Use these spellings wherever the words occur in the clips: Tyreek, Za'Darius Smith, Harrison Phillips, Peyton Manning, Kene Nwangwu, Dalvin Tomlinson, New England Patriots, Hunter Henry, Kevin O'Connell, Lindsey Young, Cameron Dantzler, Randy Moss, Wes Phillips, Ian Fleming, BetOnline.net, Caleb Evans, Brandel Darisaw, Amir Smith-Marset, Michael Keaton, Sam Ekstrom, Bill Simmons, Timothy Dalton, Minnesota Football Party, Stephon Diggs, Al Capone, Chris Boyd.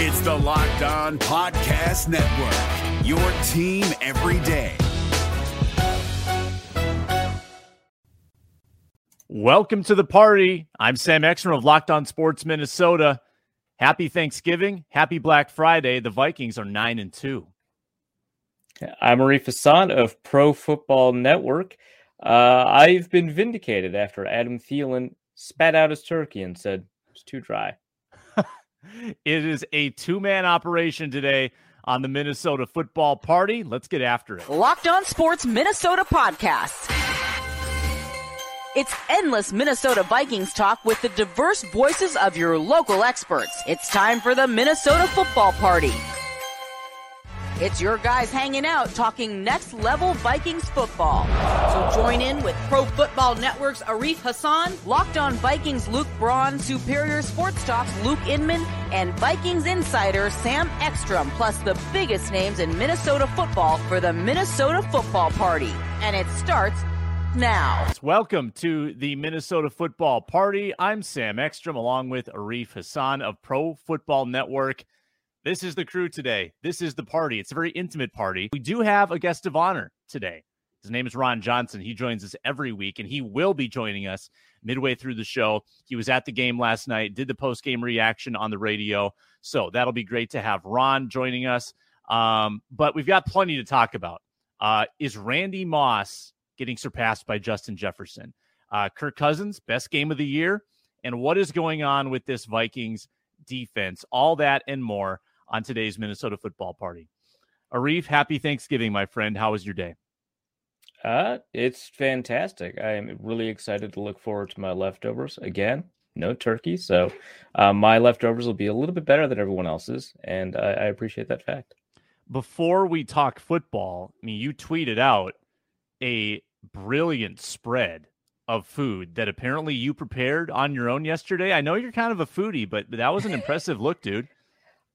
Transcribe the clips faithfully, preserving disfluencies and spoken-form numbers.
It's the Locked On Podcast Network, your team every day. Welcome to the party. I'm Sam Exner of Locked On Sports Minnesota. Happy Thanksgiving. Happy Black Friday. The Vikings are nine and two. I'm Arif Hassan of Pro Football Network. Uh, I've been vindicated after Adam Thielen spat out his turkey and said it's too dry. It is a two-man operation today on the Minnesota Football Party. Let's get after it. Locked On Sports Minnesota podcast. It's endless Minnesota Vikings talk with the diverse voices of your local experts. It's time for the Minnesota Football Party. It's your guys hanging out, talking next-level Vikings football. So join in with Pro Football Network's Arif Hassan, Locked On Vikings' Luke Braun, Superior Sports Talk's Luke Inman, and Vikings insider Sam Ekstrom, plus the biggest names in Minnesota football for the Minnesota Football Party. And it starts now. Welcome to the Minnesota Football Party. I'm Sam Ekstrom, along with Arif Hassan of Pro Football Network. This is the crew today. This is the party. It's a very intimate party. We do have a guest of honor today. His name is Ron Johnson. He joins us every week, and he will be joining us midway through the show. He was at the game last night, did the post-game reaction on the radio. So that'll be great to have Ron joining us. Um, but we've got plenty to talk about. Uh, is Randy Moss getting surpassed by Justin Jefferson? Uh, Kirk Cousins, best game of the year. And what is going on with this Vikings defense? All that and more on today's Minnesota Football Party. Arif, happy Thanksgiving, my friend. How was your day? Uh, it's fantastic. I am really excited to look forward to my leftovers. Again, no turkey, so uh, my leftovers will be a little bit better than everyone else's, and I, I appreciate that fact. Before we talk football, I mean, you tweeted out a brilliant spread of food that apparently you prepared on your own yesterday. I know you're kind of a foodie, but that was an impressive look, dude.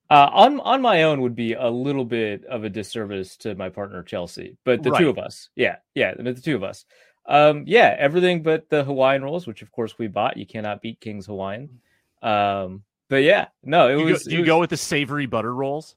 Uh, on on my own would be a little bit of a disservice to my partner, Chelsea, but the right. two of us. Yeah, yeah, the two of us. Um, yeah, everything but the Hawaiian rolls, which, of course, we bought. You cannot beat King's Hawaiian. Um, but, yeah, no, it you was... Go, do it you was, go with the savory butter rolls?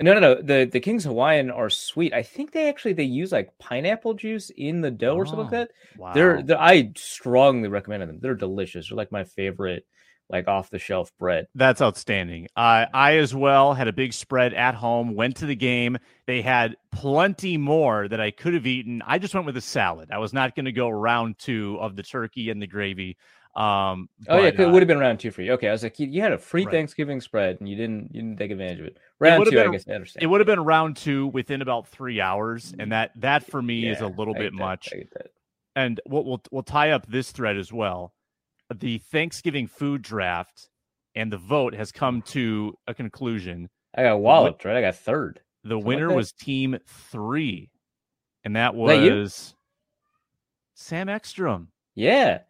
No, no, no. The, the King's Hawaiian are sweet. I think they actually, they use, like, pineapple juice in the dough oh, or something like that. Wow. They're, they're, I strongly recommend them. They're delicious. They're, like, my favorite... like off-the-shelf bread. That's outstanding. Uh, I, as well, had a big spread at home, went to the game. They had plenty more that I could have eaten. I just went with a salad. I was not going to go round two of the turkey and the gravy. Um, oh, but, yeah, it uh, would have been round two for you. Okay, I was like, you, you had a free right. Thanksgiving spread, and you didn't you didn't take advantage of it. Round it two, been, I guess, I understand. It would have been round two within about three hours, and that, that for me, yeah, is a little I bit that, much. And we'll, we'll we'll tie up this thread as well. The Thanksgiving food draft and the vote has come to a conclusion. I got walloped, right? I got third. The Something winner like was team three, and that was Sam Ekstrom. Yeah.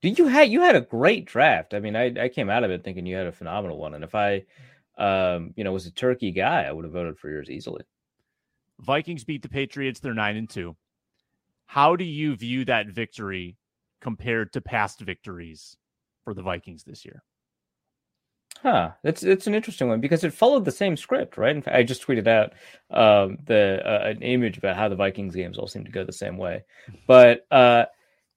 Did you had you had a great draft? I mean, I, I came out of it thinking you had a phenomenal one. And if I um, you know, was a turkey guy, I would have voted for yours easily. Vikings beat the Patriots, they're nine and two. How do you view that victory compared to past victories for the Vikings this year? Huh. That's, it's an interesting one because it followed the same script, right? In fact, I just tweeted out um, the uh, an image about how the Vikings games all seem to go the same way. But uh,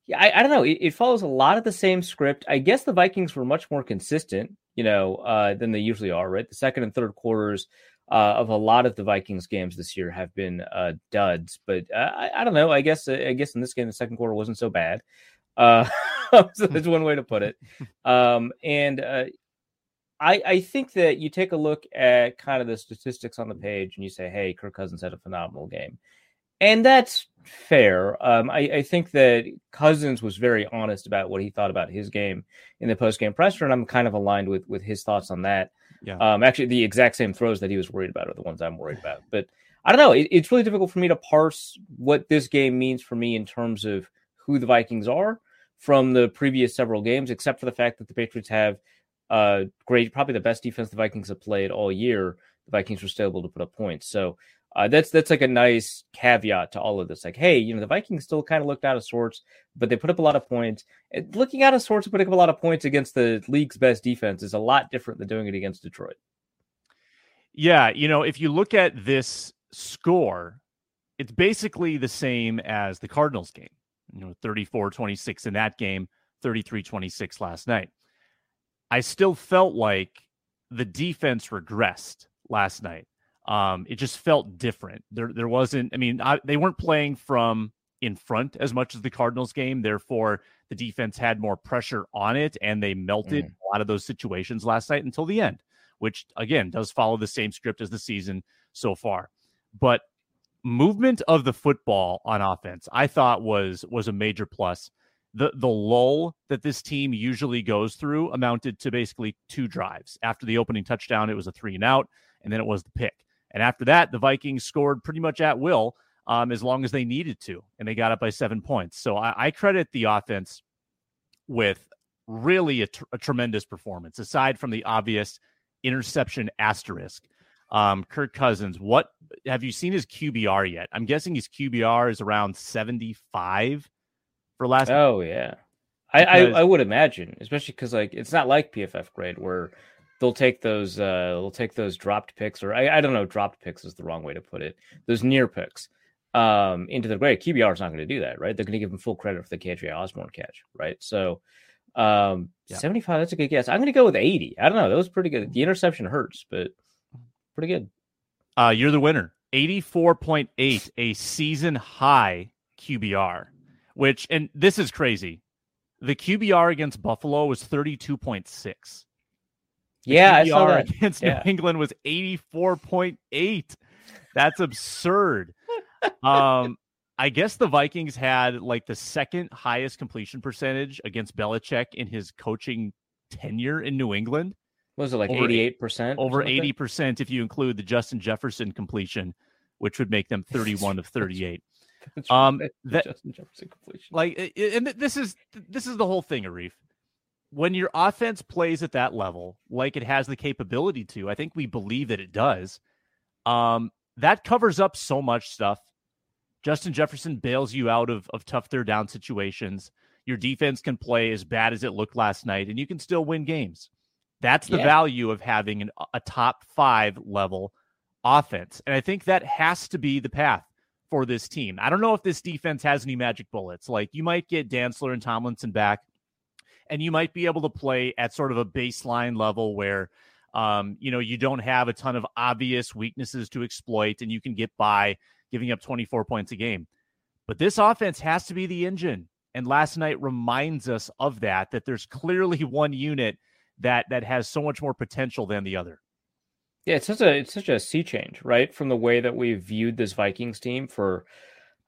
yeah, I, I don't know. It, it follows a lot of the same script. I guess the Vikings were much more consistent, you know, uh, than they usually are, right? The second and third quarters uh, of a lot of the Vikings games this year have been uh, duds. But uh, I, I don't know. I guess I guess in this game, the second quarter wasn't so bad. Uh, so that's one way to put it. Um, and uh, I, I think that you take a look at kind of the statistics on the page and you say, hey, Kirk Cousins had a phenomenal game. And that's fair. Um, I, I think that Cousins was very honest about what he thought about his game in the post-game presser, and I'm kind of aligned with, with his thoughts on that. Yeah. Um, actually, the exact same throws that he was worried about are the ones I'm worried about. But I don't know. It, it's really difficult for me to parse what this game means for me in terms of who the Vikings are from the previous several games, except for the fact that the Patriots have uh, great, probably the best defense the Vikings have played all year. The Vikings were still able to put up points. So uh, that's that's like a nice caveat to all of this. Like, hey, you know, the Vikings still kind of looked out of sorts, but they put up a lot of points. And looking out of sorts and putting up a lot of points against the league's best defense is a lot different than doing it against Detroit. Yeah, you know, if you look at this score, it's basically the same as the Cardinals game. You know, thirty-four twenty-six in that game, thirty-three twenty-six last night. I still felt like the defense regressed last night. Um, it just felt different. There there wasn't, I mean, I, they weren't playing from in front as much as the Cardinals game. Therefore, the defense had more pressure on it, and they melted mm. a lot of those situations last night until the end, which, again, does follow the same script as the season so far. But movement of the football on offense, I thought was was a major plus. The the lull that this team usually goes through amounted to basically two drives. After the opening touchdown, it was a three and out, and then it was the pick. And after that, the Vikings scored pretty much at will, um, as long as they needed to, and they got up by seven points. So I, I credit the offense with really a, tr- a tremendous performance, aside from the obvious interception asterisk. Um, Kirk Cousins, what have you seen his Q B R yet? I'm guessing his Q B R is around seventy-five for last. Oh, yeah. I, I, I would imagine, especially because like it's not like P F F grade where they'll take those uh, they'll take those dropped picks, or I, I don't know, dropped picks is the wrong way to put it. Those near picks um, into the grade. Q B R is not going to do that, right? They're going to give him full credit for the K J Osborne catch, right? So um, yeah. seventy-five, that's a good guess. I'm going to go with eighty. I don't know. That was pretty good. The interception hurts, but pretty good. Uh, you're the winner. eighty-four point eight, a season high Q B R, which, and this is crazy. The Q B R against Buffalo was thirty-two point six. Yeah, Q B R I saw that. Against yeah. New England was eighty-four point eight. That's absurd. um, I guess the Vikings had like the second highest completion percentage against Belichick in his coaching tenure in New England. Was it like eighty-eight percent? Over eighty percent if you include the Justin Jefferson completion, which would make them thirty-one of thirty-eight. That's um, that, Justin Jefferson completion. Like, and this is this is the whole thing, Arif. When your offense plays at that level, like it has the capability to, I think we believe that it does. Um, that covers up so much stuff. Justin Jefferson bails you out of of tough third down situations. Your defense can play as bad as it looked last night, and you can still win games. That's the yeah. value of having an, a top five level offense. And I think that has to be the path for this team. I don't know if this defense has any magic bullets. Like, you might get Dantzler and Tomlinson back, and you might be able to play at sort of a baseline level where, um, you know, you don't have a ton of obvious weaknesses to exploit, and you can get by giving up twenty-four points a game. But this offense has to be the engine. And last night reminds us of that, that there's clearly one unit that that has so much more potential than the other. Yeah, it's such a it's such a sea change, right? From the way that we viewed this Vikings team for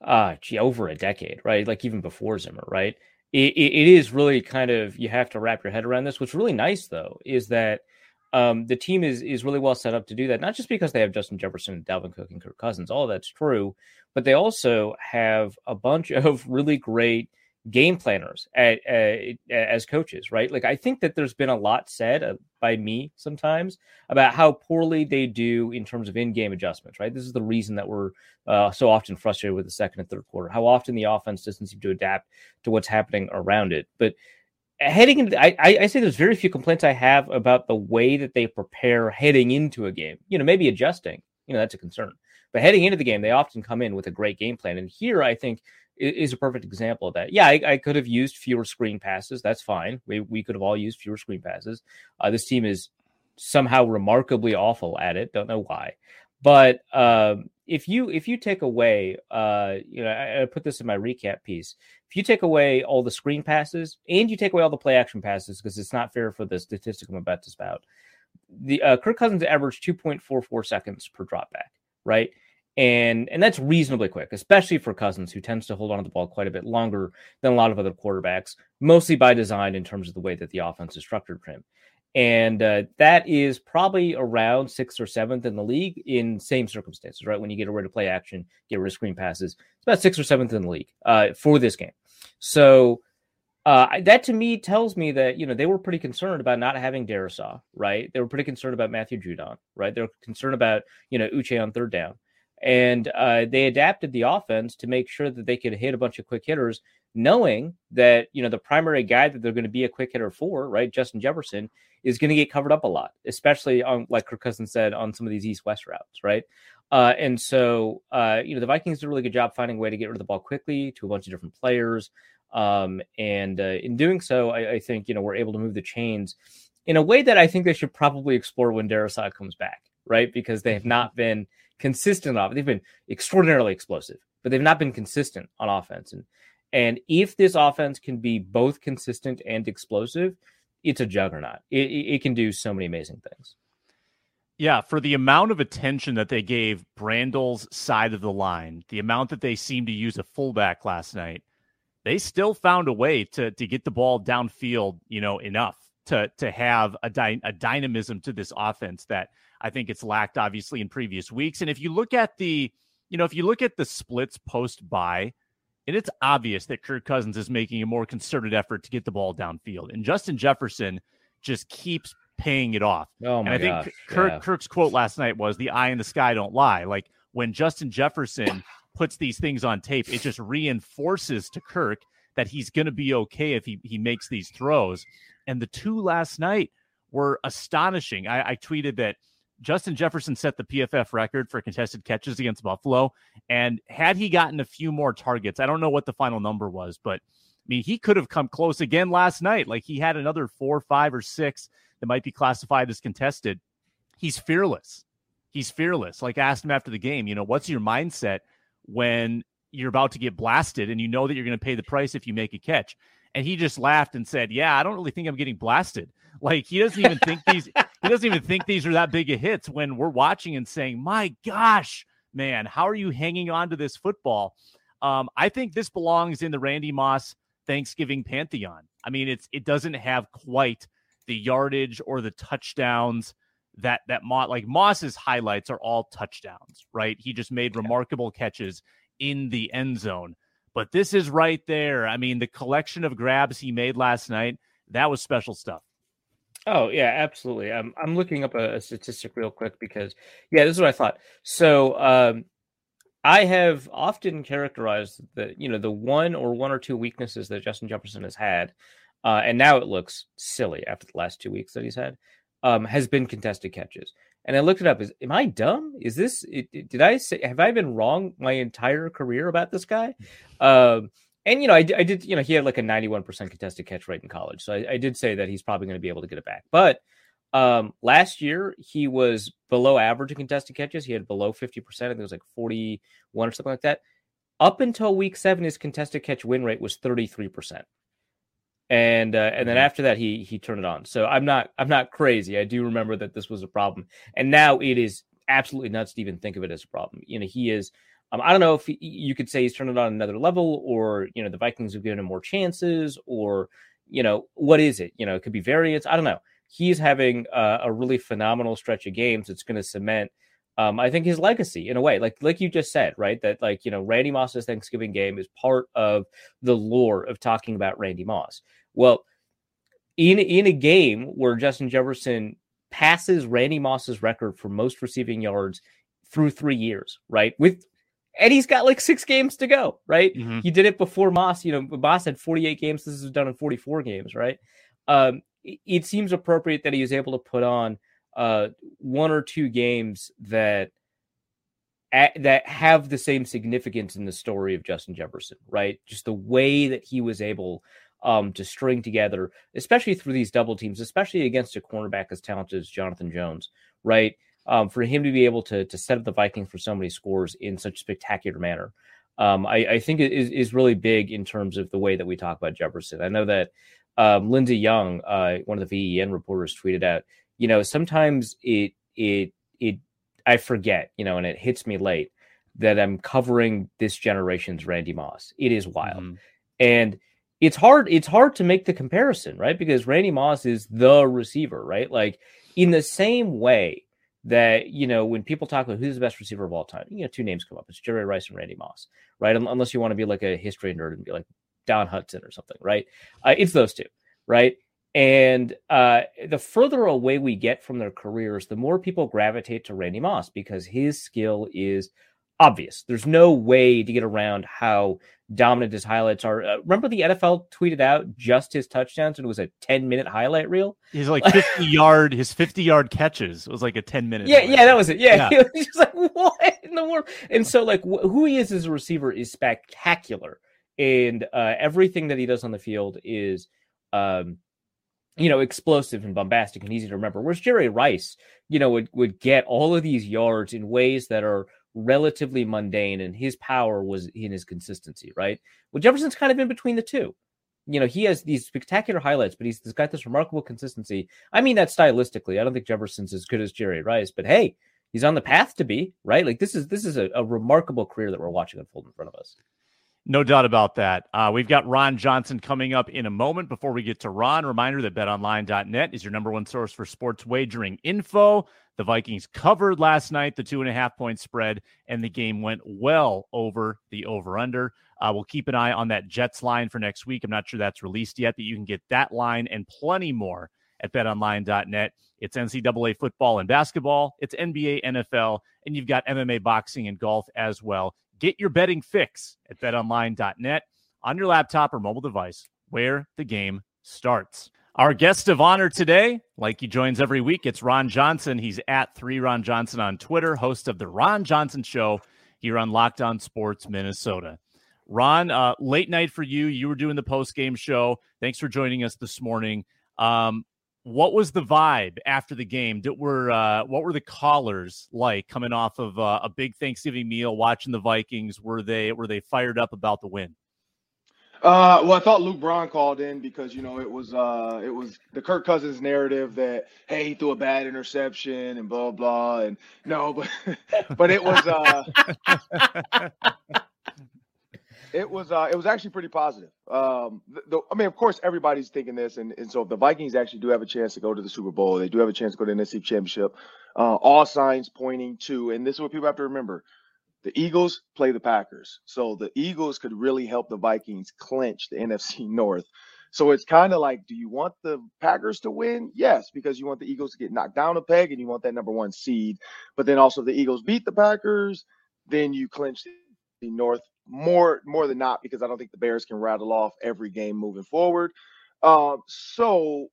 uh gee, over a decade, right? Like even before Zimmer, right? It, it, it is really kind of, you have to wrap your head around this. What's really nice though is that um, the team is is really well set up to do that, not just because they have Justin Jefferson, Dalvin Cook, and Kirk Cousins, all that's true, but they also have a bunch of really great game planners at, uh, as coaches, right? Like, I think that there's been a lot said uh, by me sometimes about how poorly they do in terms of in-game adjustments, right? This is the reason that we're uh, so often frustrated with the second and third quarter, how often the offense doesn't seem to adapt to what's happening around it. But heading into, I, I say there's very few complaints I have about the way that they prepare heading into a game, you know, maybe adjusting, you know, that's a concern, but heading into the game, they often come in with a great game plan. And here I think is a perfect example of that. Yeah, I, I could have used fewer screen passes. That's fine. We we could have all used fewer screen passes. Uh, this team is somehow remarkably awful at it. Don't know why. But um, if you if you take away, uh, you know, I, I put this in my recap piece. If you take away all the screen passes and you take away all the play action passes, because it's not fair for the statistic I'm about to spout, the uh, Kirk Cousins averaged two point four four seconds per drop back, right? And and that's reasonably quick, especially for Cousins, who tends to hold on to the ball quite a bit longer than a lot of other quarterbacks, mostly by design in terms of the way that the offense is structured for him. And uh, that is probably around sixth or seventh in the league in same circumstances, right? When you get rid of play action, get rid of screen passes, it's about sixth or seventh in the league uh, for this game. So uh, that to me tells me that, you know, they were pretty concerned about not having Darisaw, right? They were pretty concerned about Matthew Judon, right? They were concerned about, you know, Uche on third down. And uh, they adapted the offense to make sure that they could hit a bunch of quick hitters knowing that, you know, the primary guy that they're going to be a quick hitter for, right, Justin Jefferson, is going to get covered up a lot, especially on, like Kirk Cousins said, on some of these east-west routes, right? Uh, and so, uh, you know, the Vikings did a really good job finding a way to get rid of the ball quickly to a bunch of different players. Um, and uh, in doing so, I, I think, you know, we're able to move the chains in a way that I think they should probably explore when Darrisaw comes back, right? Because they have not been consistent on offense. They've been extraordinarily explosive, but they've not been consistent on offense. And and if this offense can be both consistent and explosive, it's a juggernaut. It, it can do so many amazing things. Yeah, for the amount of attention that they gave Brandel's side of the line, the amount that they seemed to use a fullback last night, they still found a way to to get the ball downfield, you know, enough to to have a, dy- a dynamism to this offense that I think it's lacked, obviously, in previous weeks. And if you look at the, you know, if you look at the splits post-bye, and it's obvious that Kirk Cousins is making a more concerted effort to get the ball downfield. And Justin Jefferson just keeps paying it off. Oh my and I gosh, think Kirk, yeah. Kirk's quote last night was, the eye in the sky don't lie. Like, when Justin Jefferson puts these things on tape, it just reinforces to Kirk that he's going to be okay if he, he makes these throws. And the two last night were astonishing. I, I tweeted that Justin Jefferson set the P F F record for contested catches against Buffalo. And had he gotten a few more targets, I don't know what the final number was, but I mean, he could have come close again last night. Like, he had another four, five, or six that might be classified as contested. He's fearless. He's fearless. Like, I asked him after the game, you know, what's your mindset when you're about to get blasted and you know that you're going to pay the price if you make a catch? And he just laughed and said, yeah, I don't really think I'm getting blasted. Like, he doesn't even think these, he doesn't even think these are that big of hits when we're watching and saying, my gosh, man, how are you hanging on to this football? Um, I think this belongs in the Randy Moss Thanksgiving pantheon. I mean, it's, it doesn't have quite the yardage or the touchdowns that, that Moss, like Moss's highlights are all touchdowns, right? He just made yeah. remarkable catches in the end zone. But this is right there. I mean, the collection of grabs he made last night, that was special stuff. Oh, yeah, absolutely. I'm, I'm looking up a, a statistic real quick because, yeah, this is what I thought. So um, I have often characterized the, you know, the one or one or two weaknesses that Justin Jefferson has had, uh, and now it looks silly after the last two weeks that he's had, um, has been contested catches. And I looked it up. Is am I dumb? Is this? Did I say? Have I been wrong my entire career about this guy? Um, and you know, I, I did. You know, he had like a ninety-one percent contested catch rate in college, so I, I did say that he's probably going to be able to get it back. But um, last year he was below average in contested catches. He had below fifty percent. I think it was like forty-one or something like that. Up until week seven, his contested catch win rate was thirty-three percent. And uh, and then after that, he he turned it on. So I'm not I'm not crazy. I do remember that this was a problem, and now it is absolutely nuts to even think of it as a problem. You know, he is. Um, I don't know if he, you could say he's turned it on another level, or you know, the Vikings have given him more chances, or you know, what is it? You know, it could be variance. I don't know. He's having a, a really phenomenal stretch of games that's going to cement, um, I think, his legacy in a way. Like like you just said, right? That like you know, Randy Moss's Thanksgiving game is part of the lore of talking about Randy Moss. Well, in in a game where Justin Jefferson passes Randy Moss's record for most receiving yards through three years, right? With and he's got like six games to go, right? Mm-hmm. He did it before Moss. You know, Moss had forty-eight games. This was done in forty-four games, right? Um, it, it seems appropriate that he was able to put on uh, one or two games that at, that have the same significance in the story of Justin Jefferson, right? Just the way that he was able. Um, to string together, especially through these double teams, especially against a cornerback as talented as Jonathan Jones, right? Um, for him to be able to to set up the Vikings for so many scores in such a spectacular manner, um, I, I think it is, is really big in terms of the way that we talk about Jefferson. I know that um, Lindsey Young, uh, one of the V E N reporters, tweeted out, you know, sometimes it it it I forget, you know, and it hits me late that I'm covering this generation's Randy Moss. It is wild, mm-hmm. and It's hard, it's hard to make the comparison, right? Because Randy Moss is the receiver, right? Like in the same way that, you know, when people talk about who's the best receiver of all time, you know, two names come up. It's Jerry Rice and Randy Moss, right? Unless you want to be like a history nerd and be like Don Hudson or something, right? Uh, it's those two, right? And uh, the further away we get from their careers, the more people gravitate to Randy Moss because his skill is obvious. There's no way to get around how dominant his highlights are. Uh, remember the N F L tweeted out just his touchdowns and it was a ten minute highlight reel? He's like fifty yard, his fifty yard catches was like a ten minute. Yeah. Yeah. Reel. That was it. Yeah. yeah. He was just like, what in the world? And so like wh- who he is as a receiver is spectacular. And uh, everything that he does on the field is, um, you know, explosive and bombastic and easy to remember. Whereas Jerry Rice, you know, would, would get all of these yards in ways that are relatively mundane, and his power was in his consistency, right? Well, Jefferson's kind of in between the two. You know, he has these spectacular highlights, but he's, he's got this remarkable consistency. I mean that stylistically. I don't think Jefferson's as good as Jerry Rice, but hey, he's on the path to be, right? Like this is this is a, a remarkable career that we're watching unfold in front of us. No doubt about that. Uh, we've got Ron Johnson coming up in a moment. Before we get to Ron, reminder that bet online dot net is your number one source for sports wagering info. The Vikings covered last night, the two and a half point spread, and the game went well over the over under. Uh, we'll keep an eye on that Jets line for next week. I'm not sure that's released yet, but you can get that line and plenty more at bet online dot net. It's N C double A football and basketball. It's N B A, N F L, and you've got M M A, boxing, and golf as well. Get your betting fix at bet online dot net on your laptop or mobile device, where the game starts. Our guest of honor today, like he joins every week, it's Ron Johnson. He's at three Ron Johnson on Twitter, host of The Ron Johnson Show here on Locked On Sports Minnesota. Ron, uh, late night for you. You were doing the post-game show. Thanks for joining us this morning. Um, what was the vibe after the game? Did, were, uh, what were the callers like coming off of uh, a big Thanksgiving meal, watching the Vikings? Were they were they fired up about the win? Uh, well, I thought Luke Braun called in because, you know, it was uh, it was the Kirk Cousins narrative that, hey, he threw a bad interception and blah, blah. And no, but but it was uh, it was uh, it was actually pretty positive. Um, the, the, I mean, of course, everybody's thinking this. And, and so if the Vikings actually do have a chance to go to the Super Bowl, they do have a chance to go to the N F C Championship. Uh, all signs pointing to, and this is what people have to remember, the Eagles play the Packers. So the Eagles could really help the Vikings clinch the N F C North. So it's kind of like, do you want the Packers to win? Yes, because you want the Eagles to get knocked down a peg and you want that number one seed. But then also the Eagles beat the Packers, then you clinch the North more, more than not, because I don't think the Bears can rattle off every game moving forward. Um, so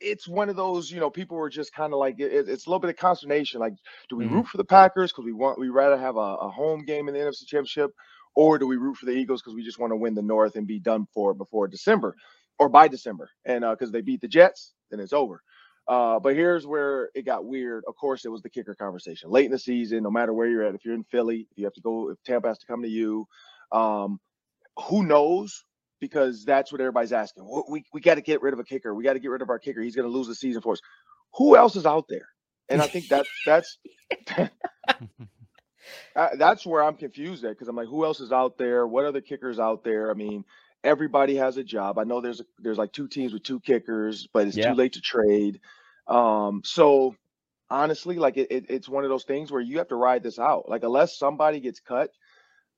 it's one of those, you know, people were just kind of like, it, it's a little bit of consternation. Like, do we mm-hmm. root for the Packers because we want, we rather have a, a home game in the N F C Championship, or do we root for the Eagles because we just want to win the North and be done for before December or by December? And because uh, they beat the Jets, then it's over. Uh, but here's where it got weird. Of course, it was the kicker conversation late in the season. No matter where you're at, if you're in Philly, if you have to go, if Tampa has to come to you, um, who knows? Because that's what everybody's asking. We we got to get rid of a kicker. We got to get rid of our kicker. He's going to lose the season for us. Who else is out there? And I think that that's that's where I'm confused at, because I'm like, who else is out there? What other kickers out there? I mean, everybody has a job. I know there's a, there's like two teams with two kickers, but it's yeah. too late to trade. Um, so honestly, like it, it it's one of those things where you have to ride this out. Like unless somebody gets cut,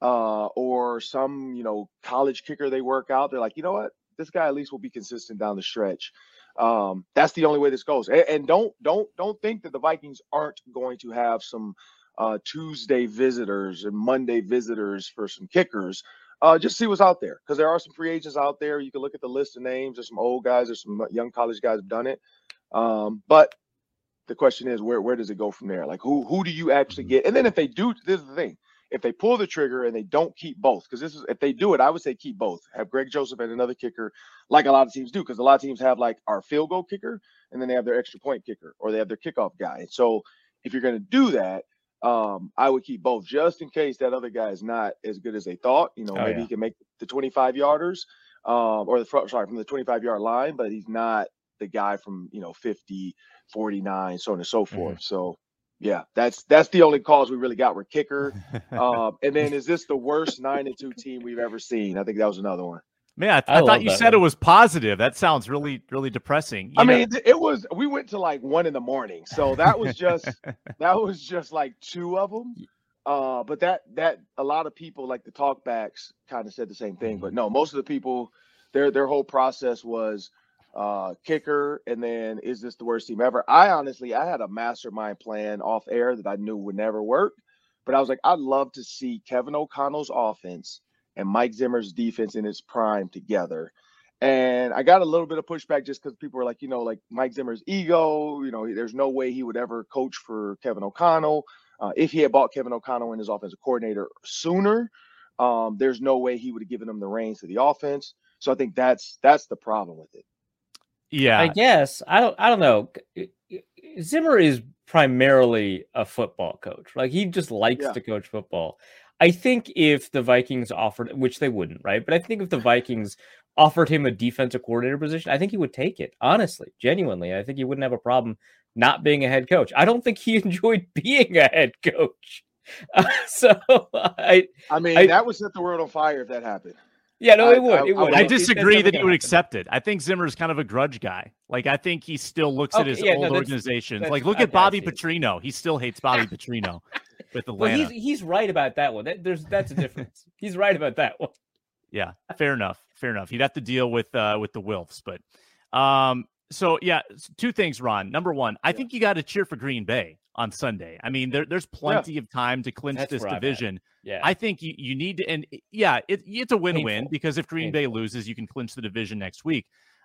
uh or some you know college kicker they work out, they're like, you know what, this guy at least will be consistent down the stretch. Um that's the only way this goes. And, and don't don't don't think that the Vikings aren't going to have some uh Tuesday visitors and Monday visitors for some kickers. Uh just see what's out there, because there are some free agents out there. You can look at the list of names. There's some old guys, there's some young college guys have done it. Um but the question is, where where does it go from there? Like who who do you actually get? And then if they do, this is the thing. If they pull the trigger and they don't keep both, because this is, if they do it, I would say keep both. Have Greg Joseph and another kicker, like a lot of teams do, because a lot of teams have like our field goal kicker, and then they have their extra point kicker, or they have their kickoff guy. So if you're going to do that, um, I would keep both, just in case that other guy is not as good as they thought. You know, oh, maybe yeah. he can make the twenty-five yarders, um, or the front, sorry, from the twenty-five yard line, but he's not the guy from, you know, fifty, forty-nine, so on and so forth. Mm-hmm. So. Yeah, that's that's the only calls we really got were kicker. Um, and then is this the worst nine and two team we've ever seen? I think that was another one. Man, I, th- I, I thought you said one. It was positive. That sounds really, really depressing. You I know? mean, it was. We went to like one in the morning, so that was just that was just like two of them. Uh, but that that a lot of people, like the talkbacks, kind of said the same thing. But no, most of the people, their their whole process was. Uh, kicker, and then is this the worst team ever? I honestly, I had a mastermind plan off air that I knew would never work, But I was like, I'd love to see Kevin O'Connell's offense and Mike Zimmer's defense in its prime together. And I got a little bit of pushback just because people were like, you know, like Mike Zimmer's ego, you know, there's no way he would ever coach for Kevin O'Connell. Uh, if he had bought Kevin O'Connell in his offensive coordinator sooner, um, there's no way he would have given him the reins to the offense. So I think that's that's the problem with it. Yeah, I guess I don't. I don't know. Zimmer is primarily a football coach. Like he just likes yeah. to coach football. I think if the Vikings offered, which they wouldn't, right? But I think if the Vikings offered him a defensive coordinator position, I think he would take it. Honestly, genuinely, I think he wouldn't have a problem not being a head coach. I don't think he enjoyed being a head coach. Uh, so I, I mean, I, that would set the world on fire if that happened. Yeah, no, it would. I, I, it would. I, I disagree that he would happen. accept it. I think Zimmer's kind of a grudge guy. Like, I think he still looks okay, at his yeah, old no, that's, organizations. That's, like, look okay, at Bobby Petrino. He still hates Bobby Petrino with Atlanta. Well, he's, he's right about that one. That, there's That's a difference. He's right about that one. Yeah, fair enough. Fair enough. He'd have to deal with uh, with the Wilfs. But um, so, yeah, two things, Ron. Number one, I yeah. think you got to cheer for Green Bay on Sunday. I mean, there, there's plenty yeah. of time to clinch That's this division. Yeah. I think you, you need to, and yeah, it, it's a win-win Painful. because if Green Painful. Bay loses, you can clinch the division next week.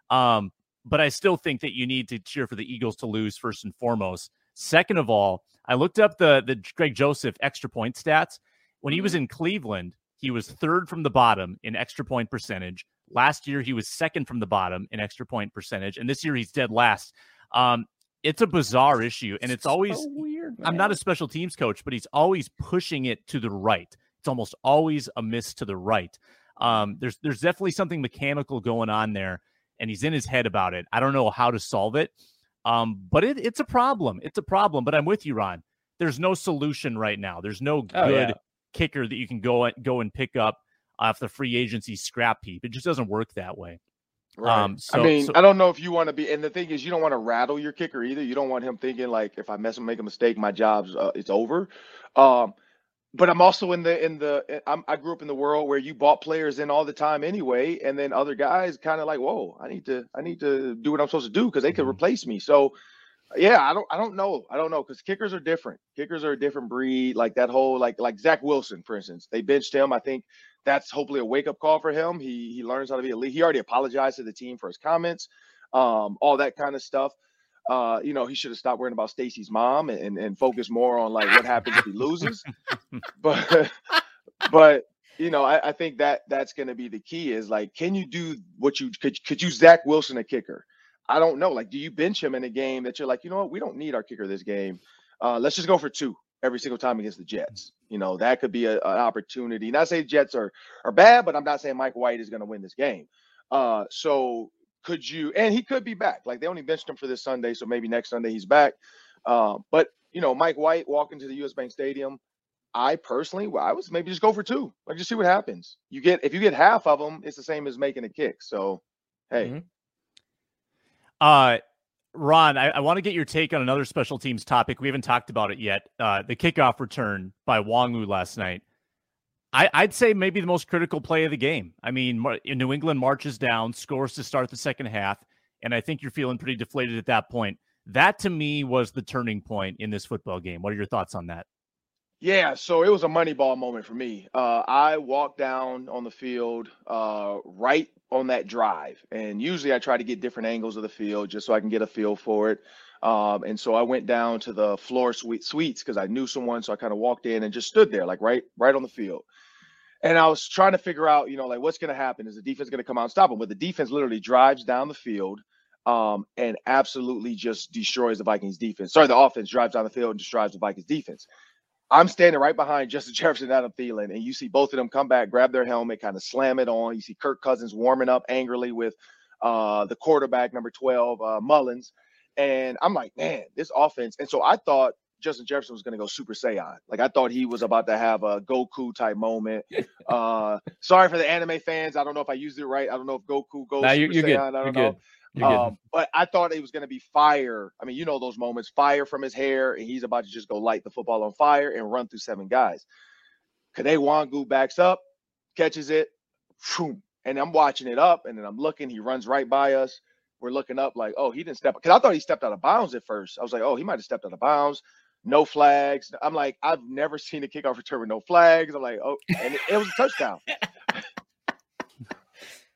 Um, but I still think that you need to cheer for the Eagles to lose first and foremost. Second of all, I looked up the, the Greg Joseph extra point stats. When mm-hmm. he was in Cleveland, he was third from the bottom in extra point percentage. Last year, he was second from the bottom in extra point percentage. And this year he's dead last. Um, It's a bizarre issue, and it's always so weird. Man. I'm not a special teams coach, but he's always pushing it to the right. It's almost always a miss to the right. Um, there's there's definitely something mechanical going on there, and he's in his head about it. I don't know how to solve it, um, but it, it's a problem. It's a problem, but I'm with you, Ron. There's no solution right now. There's no good oh, yeah. kicker that you can go, go and pick up off the free agency scrap heap. It just doesn't work that way. Right. Um, so, I mean, so, I don't know if you want to be, and the thing is, you don't want to rattle your kicker either. You don't want him thinking like, if I mess and make a mistake, my job's uh, it's over. Um, but I'm also in the in the I'm, I grew up in the world where you bought players in all the time anyway, and then other guys kind of like, whoa, I need to I need to do what I'm supposed to do because they could mm-hmm. replace me. So, yeah, I don't I don't know I don't know because kickers are different. Kickers are a different breed. Like that whole like like Zach Wilson, for instance, they benched him. I think. That's hopefully a wake-up call for him. He he learns how to be a leader. He already apologized to the team for his comments, um, all that kind of stuff. Uh, you know, he should have stopped worrying about Stacy's mom and, and and focus more on like what happens if he loses. But but you know, I, I think that that's going to be the key. Is like, can you do what you could? Could you Zach Wilson a kicker? I don't know. Like, do you bench him in a game that you're like, you know what, we don't need our kicker this game. Uh, let's just go for two every single time against the Jets. You know, that could be a, an opportunity. Not saying Jets are, are bad, but I'm not saying Mike White is going to win this game. Uh, so could you – and he could be back. Like, they only benched him for this Sunday, so maybe next Sunday he's back. Uh, but, you know, Mike White walking to the U S Bank Stadium, I personally well, – I was maybe just go for two. Like, just see what happens. You get If you get half of them, it's the same as making a kick. So, hey. Mm-hmm. Uh, Ron, I, I want to get your take on another special teams topic. We haven't talked about it yet. Uh, the kickoff return by Nwangwu last night. I, I'd say maybe the most critical play of the game. I mean, New England marches down, scores to start the second half, and I think you're feeling pretty deflated at that point. That, to me, was the turning point in this football game. What are your thoughts on that? Yeah, so it was a Moneyball moment for me. Uh, I walked down on the field uh, right on that drive, and usually I try to get different angles of the field just so I can get a feel for it. Um, and so I went down to the floor suite, suites because I knew someone, so I kind of walked in and just stood there, like right, right on the field. And I was trying to figure out, you know, like what's going to happen? Is the defense going to come out and stop them? But the defense literally drives down the field um, and absolutely just destroys the Vikings defense. Sorry, the offense drives down the field and destroys the Vikings defense. I'm standing right behind Justin Jefferson and Adam Thielen, and you see both of them come back, grab their helmet, kind of slam it on. You see Kirk Cousins warming up angrily with uh, the quarterback, number twelve, uh, Mullins. And I'm like, man, this offense. And so I thought Justin Jefferson was going to go Super Saiyan. Like, I thought he was about to have a Goku-type moment. Uh, sorry for the anime fans. I don't know if I used it right. I don't know if Goku goes nah, you're, Super you're Saiyan. Good. I don't you're know. Good. Um, but I thought it was going to be fire. I mean, you know those moments, fire from his hair, and he's about to just go light the football on fire and run through seven guys. Kene Nwangwu backs up, catches it, and I'm watching it up, and then I'm looking. He runs right by us. We're looking up like, oh, he didn't step – because I thought he stepped out of bounds at first. I was like, oh, he might have stepped out of bounds. no flags. I'm like, I've never seen a kickoff return with no flags. I'm like, oh, and it, it was a touchdown.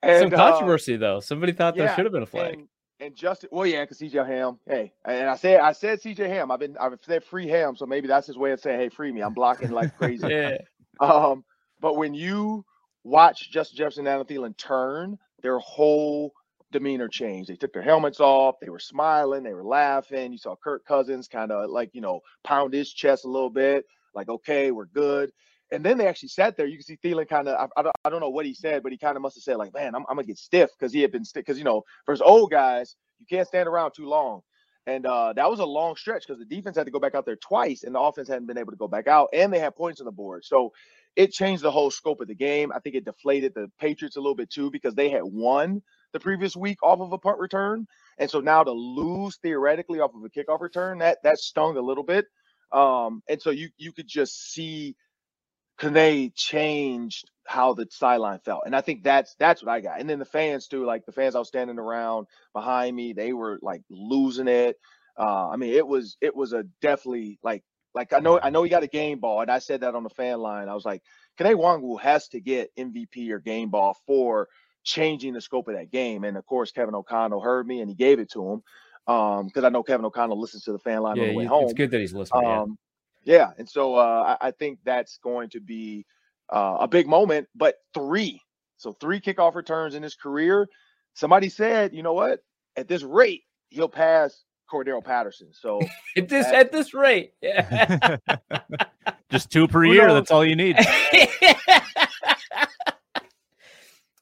And, some controversy uh, though. Somebody thought yeah, there should have been a flag. And, and Justin, well, yeah, because C J. Ham, hey, and I said, I said C J. Ham. I've been, I've said free Ham, so maybe that's his way of saying, hey, free me. I'm blocking like crazy. yeah. Um, but when you watch Justin Jefferson and Adam Thielen turn, their whole demeanor changed. They took their helmets off. They were smiling. They were laughing. You saw Kirk Cousins kind of like, you know, pound his chest a little bit, like, okay, we're good. And then they actually sat there. You can see Thielen kind of, I, I, I don't know what he said, but he kind of must have said, like, man, I'm, I'm going to get stiff, because he had been stiff. Because, you know, for his old guys, you can't stand around too long. And uh, that was a long stretch because the defense had to go back out there twice, and the offense hadn't been able to go back out, and they had points on the board. So it changed the whole scope of the game. I think it deflated the Patriots a little bit too, because they had won the previous week off of a punt return. And so now to lose theoretically off of a kickoff return, that that stung a little bit. Um, and so you you could just see Kene changed how the sideline felt. And I think that's that's what I got. And then the fans too, like the fans I was standing around behind me, they were like losing it. Uh, I mean, it was it was a definitely like like I know I know he got a game ball, and I said that on the fan line. I was like, Kene Nwangwu has to get M V P or game ball for changing the scope of that game. And of course, Kevin O'Connell heard me and he gave it to him, because um, I know Kevin O'Connell listens to the fan line yeah, on the way you, home. It's good that he's listening. Um, yeah. yeah, and so uh, I, I think that's going to be uh, a big moment. But three, so three kickoff returns in his career. Somebody said, you know what? At this rate, he'll pass Cordero Patterson. So at this at this rate, yeah. just two per Who year. Knows? That's all you need.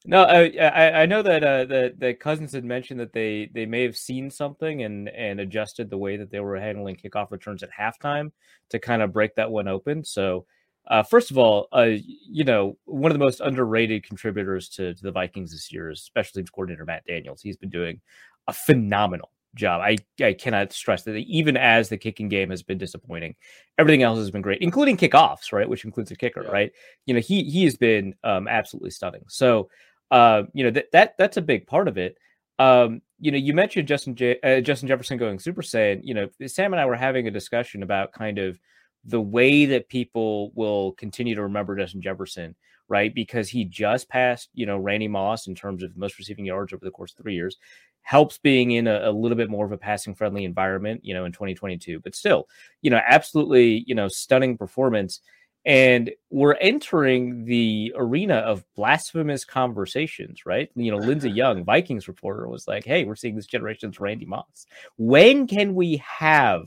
No, I, I I know that uh, the the Cousins had mentioned that they, they may have seen something and, and adjusted the way that they were handling kickoff returns at halftime to kind of break that one open. So, uh, first of all, uh, you know, one of the most underrated contributors to, to the Vikings this year is special teams coordinator Matt Daniels. He's been doing a phenomenal job. I, I cannot stress that even as the kicking game has been disappointing, everything else has been great, including kickoffs, right? Which includes a kicker, yeah. right? You know, he he has been um, absolutely stunning. So. Uh, you know, that, that that's a big part of it. Um, you know, you mentioned Justin J- uh, Justin Jefferson going Super Saiyan. You know, Sam and I were having a discussion about kind of the way that people will continue to remember Justin Jefferson, right? Because he just passed, you know, Randy Moss in terms of most receiving yards over the course of three years. Helps being in a, a little bit more of a passing-friendly environment, you know, in twenty twenty-two. But still, you know, absolutely, you know, stunning performance. And we're entering the arena of blasphemous conversations, right? You know, Lindsey Young, Vikings reporter, was like, hey, we're seeing this generation's Randy Moss. When can we have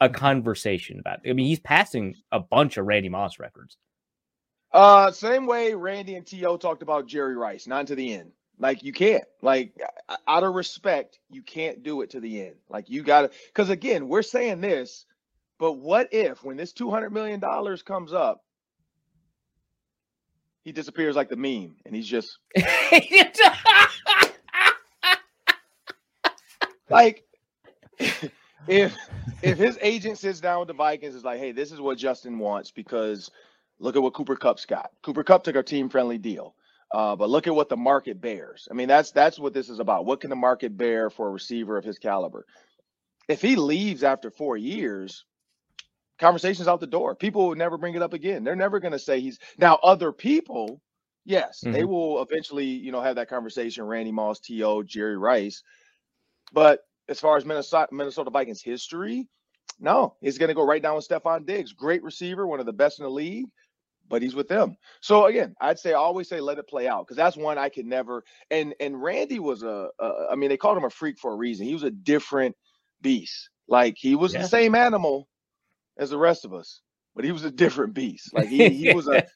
a conversation about it? I mean, he's passing a bunch of Randy Moss records. Uh, same way Randy and T O talked about Jerry Rice, not to the end. Like, you can't. Like, out of respect, you can't do it to the end. Like, you got to – because, again, we're saying this. But what if when this two hundred million dollars comes up, he disappears like the meme and he's just like, if if his agent sits down with the Vikings, is like, hey, this is what Justin wants, because look at what Cooper Kupp's got. Cooper Kupp took a team friendly deal. Uh, but look at what the market bears. I mean, that's that's what this is about. What can the market bear for a receiver of his caliber? If he leaves after four years, conversation's out the door. People will never bring it up again. They're never going to say he's now other people. Yes, mm-hmm. They will eventually, you know, have that conversation. Randy Moss, T O, Jerry Rice. But as far as Minnesota, Minnesota Vikings history, no, he's going to go right down with Stephon Diggs. Great receiver, one of the best in the league, but he's with them. So again, I'd say, I always say, let it play out. Cause that's one I could never. And, and Randy was a, a, I mean, they called him a freak for a reason. He was a different beast. Like he was yeah. the same animal as the rest of us, but he was a different beast. Like he he was a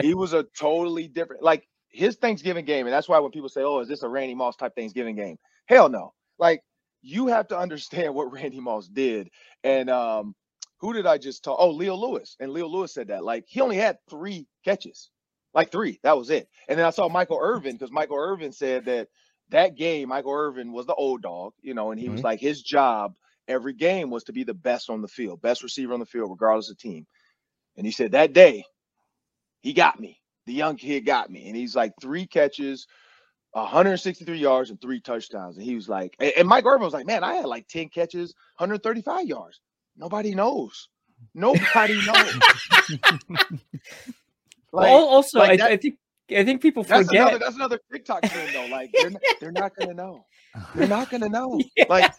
he was a totally different, like his Thanksgiving game. And that's why when people say, oh, is this a Randy Moss type Thanksgiving game? Hell no. Like you have to understand what Randy Moss did. And um, who did I just talk? Oh, Leo Lewis. And Leo Lewis said that, like, he only had three catches, like three. That was it. And then I saw Michael Irvin, because Michael Irvin said that that game, Michael Irvin was the old dog, you know, and he mm-hmm. was like, his job every game was to be the best on the field, best receiver on the field, regardless of team. And he said that day, he got me. The young kid got me. And he's like three catches, one hundred sixty-three yards, and three touchdowns. And he was like, and Mike Irvin was like, man, I had like ten catches, one hundred thirty-five yards. Nobody knows. Nobody knows. Like, well, also, like I, that, I think I think people forget. That's another, that's another TikTok trend, though. Like they're not, they're not gonna know. They're not gonna know. Yeah. Like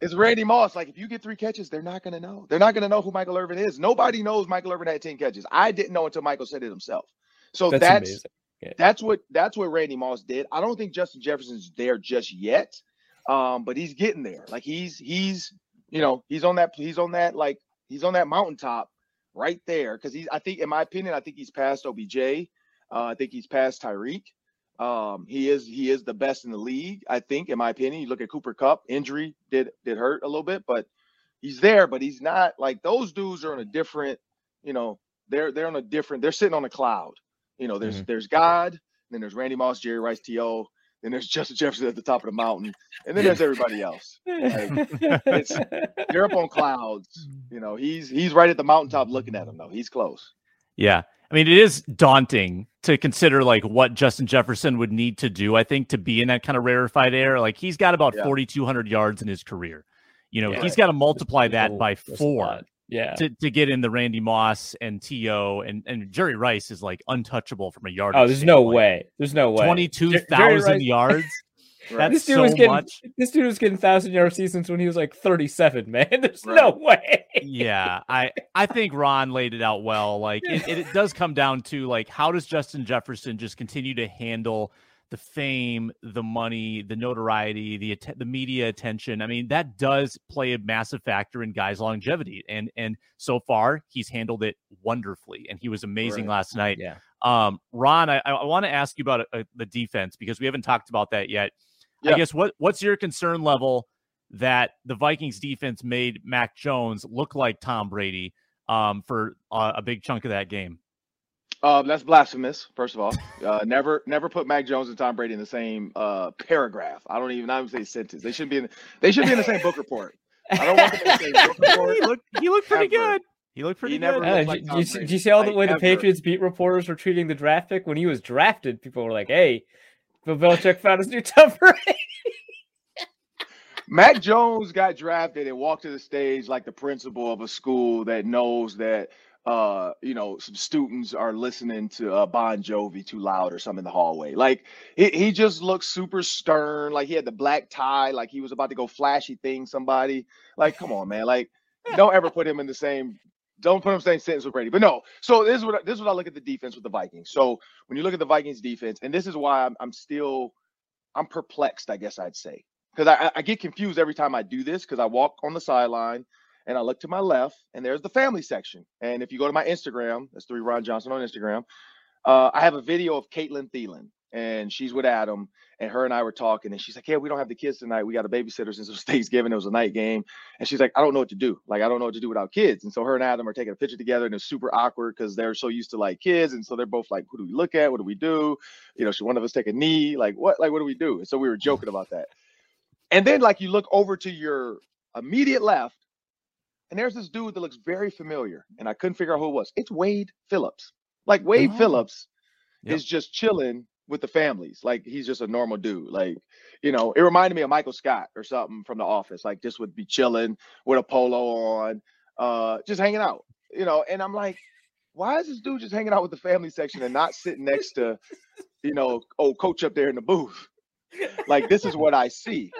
it's Randy Moss. Like if you get three catches, they're not gonna know. They're not gonna know who Michael Irvin is. Nobody knows Michael Irvin had ten catches. I didn't know until Michael said it himself. So that's that's, yeah. that's what that's what Randy Moss did. I don't think Justin Jefferson's there just yet, um, but he's getting there. Like he's he's you know he's on that he's on that like he's on that mountaintop right there because he's. I think in my opinion, I think he's passed O B J. Uh, I think he's passed Tyreek. Um, he is he is the best in the league. I think in my opinion, you look at Cooper Kupp. Injury did did hurt a little bit, but he's there. But he's not like those dudes are on a different. You know they're they're on a different. They're sitting on a cloud. You know, there's mm-hmm. there's God, then there's Randy Moss, Jerry Rice, T O, then there's Justin Jefferson at the top of the mountain, and then there's everybody else. Like, it's, they're up on clouds. You know, he's he's right at the mountaintop looking at him, though. He's close. Yeah. I mean, it is daunting to consider, like, what Justin Jefferson would need to do, I think, to be in that kind of rarefied air. Like, he's got about yeah. forty-two hundred yards in his career. You know, yeah, he's right. got to multiply that oh, by four. Yeah, to, to get in the Randy Moss and T O and, and Jerry Rice is like untouchable from a yard. Oh, there's standpoint. no way. There's no way. twenty-two thousand yards. That's this dude so was getting, much. This dude was getting thousand yard seasons when he was like thirty-seven. Man, there's right. no way. Yeah, I I think Ron laid it out well. Like it, it does come down to like how does Justin Jefferson just continue to handle the fame, the money, the notoriety, the att- the media attention. I mean, that does play a massive factor in guys' longevity. And and so far, he's handled it wonderfully. And he was amazing right. last night. Yeah. Um, Ron, I, I want to ask you about uh, the defense because we haven't talked about that yet. Yeah. I guess what what's your concern level that the Vikings defense made Mac Jones look like Tom Brady um, for uh, a big chunk of that game? Uh, that's blasphemous, first of all. Uh, never never put Mac Jones and Tom Brady in the same uh, paragraph. I don't even I would say sentence. They should be in they should be in the same book report. I don't want them in the same book report. He looked he looked pretty ever. good. He looked pretty he good. Uh, looked like Tom did, you, did you see all the like, way the ever. Patriots beat reporters were treating the draft pick? When he was drafted, people were like, hey, Bill Belichick found his new Tom Brady. Mac Jones got drafted and walked to the stage like the principal of a school that knows that Uh, you know, some students are listening to uh, Bon Jovi too loud or something in the hallway. Like, he, he just looked super stern. Like, he had the black tie. Like, he was about to go flashy thing somebody. Like, come on, man. Like, don't ever put him in the same – don't put him in the same sentence with Brady. But, no. So, this is what this is what I look at the defense with the Vikings. So, when you look at the Vikings defense, and this is why I'm, I'm still – I'm perplexed, I guess I'd say. Because I, I get confused every time I do this because I walk on the sideline. And I look to my left, and there's the family section. And if you go to my Instagram, that's three Ron Johnson on Instagram. Uh, I have a video of Caitlin Thielen, and she's with Adam, and her and I were talking. And she's like, "Hey, we don't have the kids tonight. We got a babysitter since it was Thanksgiving. It was a night game." And she's like, "I don't know what to do. Like, I don't know what to do without kids." And so her and Adam are taking a picture together, and it's super awkward because they're so used to like kids, and so they're both like, "Who do we look at? What do we do? You know, should one of us take a knee? Like, what? Like, what do we do?" And so we were joking about that. And then like you look over to your immediate left. And there's this dude that looks very familiar, and I couldn't figure out who it was. It's Wade Phillips. Like, Wade oh. Phillips yep. is just chilling with the families. Like, he's just a normal dude. Like, you know, it reminded me of Michael Scott or something from The Office. Like, just would be chilling with a polo on, uh, just hanging out, you know. And I'm like, why is this dude just hanging out with the family section and not sitting next to, you know, old coach up there in the booth? Like, this is what I see.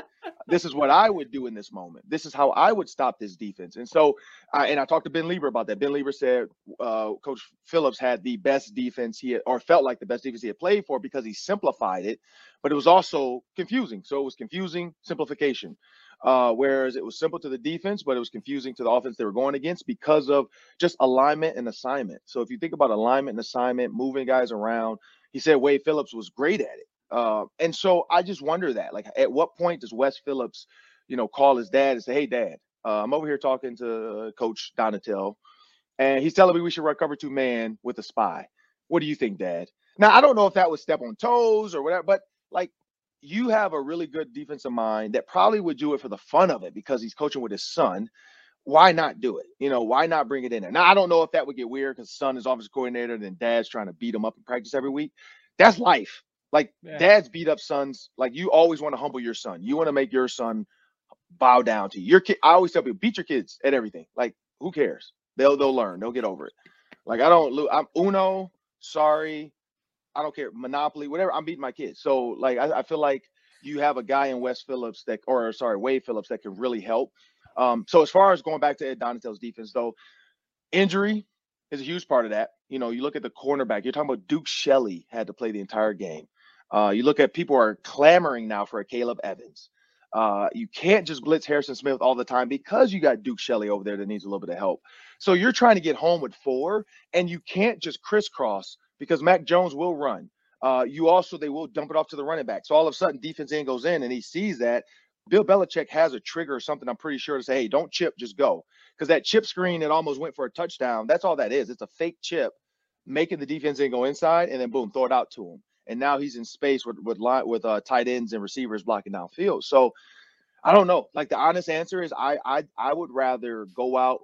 This is what I would do in this moment. This is how I would stop this defense. And so, I, and I talked to Ben Lieber about that. Ben Lieber said uh, Coach Phillips had the best defense he had, or felt like the best defense he had played for because he simplified it, but it was also confusing. So it was confusing simplification, uh, whereas it was simple to the defense, but it was confusing to the offense they were going against because of just alignment and assignment. So if you think about alignment and assignment, moving guys around, he said Wade Phillips was great at it. Uh, and so I just wonder that, like, at what point does Wes Phillips, you know, call his dad and say, "Hey, Dad, uh, I'm over here talking to Coach Donatel, and he's telling me we should run cover two man with a spy. What do you think, Dad?" Now, I don't know if that would step on toes or whatever, but like, you have a really good defensive mind that probably would do it for the fun of it because he's coaching with his son. Why not do it? You know, why not bring it in there? Now, I don't know if that would get weird because son is offensive coordinator and then dad's trying to beat him up in practice every week. That's life. Like, yeah. dads beat up sons. Like, you always want to humble your son. You want to make your son bow down to you. Your kid. I always tell people, beat your kids at everything. Like, who cares? They'll they'll learn. They'll get over it. Like I don't lose. I'm Uno. Sorry, I don't care. Monopoly, whatever. I'm beating my kids. So like I, I feel like you have a guy in Wes Phillips that, or sorry, Wade Phillips that can really help. Um, so as far as going back to Ed Donatell's defense, though, injury is a huge part of that. You know, you look at the cornerback. You're talking about Duke Shelley had to play the entire game. Uh, you look at people are clamoring now for a Caleb Evans. Uh, you can't just blitz Harrison Smith all the time because you got Duke Shelley over there that needs a little bit of help. So you're trying to get home with four, and you can't just crisscross because Mac Jones will run. Uh, you also, they will dump it off to the running back. So all of a sudden, defense end goes in, and he sees that. Bill Belichick has a trigger or something, I'm pretty sure, to say, hey, don't chip, just go. Because that chip screen, it almost went for a touchdown. That's all that is. It's a fake chip, making the defense end go inside, and then, boom, throw it out to him. And now he's in space with with, with uh, tight ends and receivers blocking downfield. So I don't know. Like the honest answer is I I I would rather go out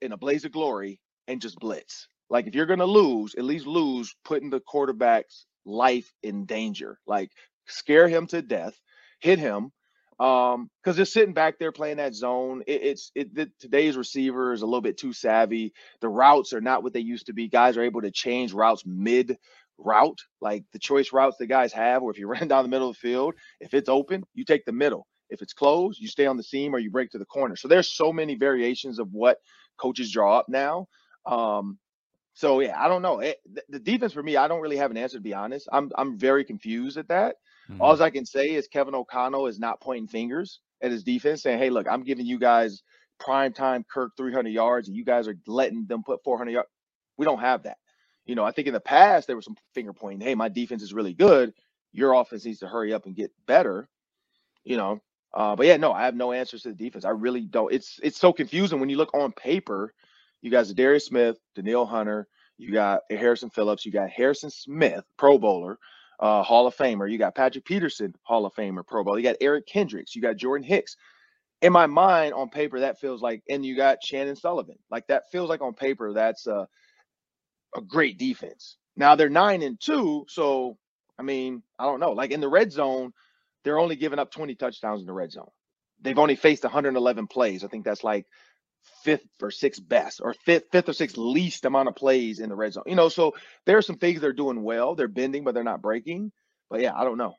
in a blaze of glory and just blitz. Like if you're going to lose, at least lose putting the quarterback's life in danger. Like scare him to death, hit him, um, because just sitting back there playing that zone, it, it's it, it today's receiver is a little bit too savvy. The routes are not what they used to be. Guys are able to change routes mid route, like the choice routes the guys have, or if you run down the middle of the field, if it's open, you take the middle. If it's closed, you stay on the seam or you break to the corner. So there's so many variations of what coaches draw up now. Um, so yeah, I don't know. It, the defense for me, I don't really have an answer, to be honest. I'm I'm very confused at that. Mm-hmm. All I can say is Kevin O'Connell is not pointing fingers at his defense, saying, "Hey, look, I'm giving you guys primetime Kirk three hundred yards, and you guys are letting them put four hundred yards." We don't have that. You know, I think in the past there was some finger pointing. Hey, my defense is really good. Your offense needs to hurry up and get better. You know, uh, but yeah, no, I have no answers to the defense. I really don't. It's it's so confusing when you look on paper. You got Za'Darius Smith, Danielle Hunter. You got Harrison Phillips. You got Harrison Smith, Pro Bowler, uh, Hall of Famer. You got Patrick Peterson, Hall of Famer, Pro Bowler. You got Eric Kendricks. You got Jordan Hicks. In my mind, on paper, that feels like, and you got Shannon Sullivan. Like that feels like on paper, that's uh, a great defense. Now they're nine and two. So, I mean, I don't know. Like in the red zone, they're only giving up twenty touchdowns in the red zone. They've only faced one hundred eleven plays. I think that's like fifth or sixth best or fifth, fifth or sixth least amount of plays in the red zone. You know, so there are some things they're doing well. They're bending, but they're not breaking. But yeah, I don't know.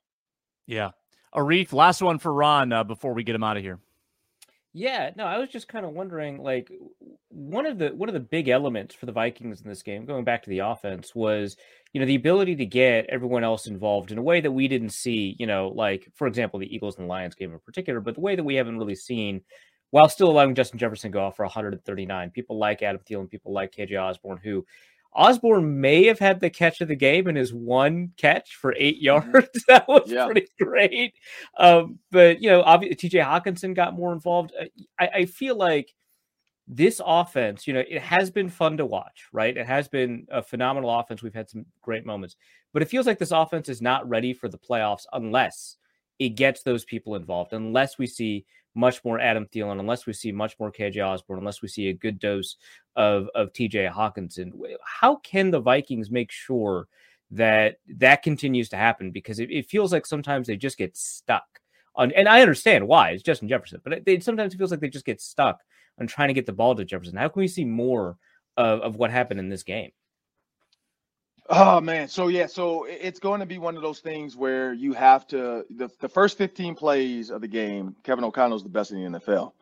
Yeah. Arif, last one for Ron uh, before we get him out of here. Yeah, no, I was just kind of wondering, like, one of the one of the big elements for the Vikings in this game, going back to the offense, was, you know, the ability to get everyone else involved in a way that we didn't see, you know, like, for example, the Eagles and Lions game in particular, but the way that we haven't really seen, while still allowing Justin Jefferson to go off for one hundred thirty-nine. People like Adam Thielen, people like K J Osborne, who Osborne may have had the catch of the game in his one catch for eight yards. That was yeah. pretty great. Um, but, you know, obviously T J Hockenson got more involved. I, I feel like this offense, you know, it has been fun to watch, right? It has been a phenomenal offense. We've had some great moments, but it feels like this offense is not ready for the playoffs unless it gets those people involved, unless we see much more Adam Thielen, unless we see much more K J Osborne, unless we see a good dose of, of T J Hockenson. How can the Vikings make sure that that continues to happen? Because it, it feels like sometimes they just get stuck on, and I understand why, it's Justin Jefferson, but it, it sometimes it feels like they just get stuck on trying to get the ball to Jefferson. How can we see more of, of what happened in this game? Oh, man. So, yeah, so it's going to be one of those things where you have to the, – the first fifteen plays of the game, Kevin O'Connell is the best in the N F L.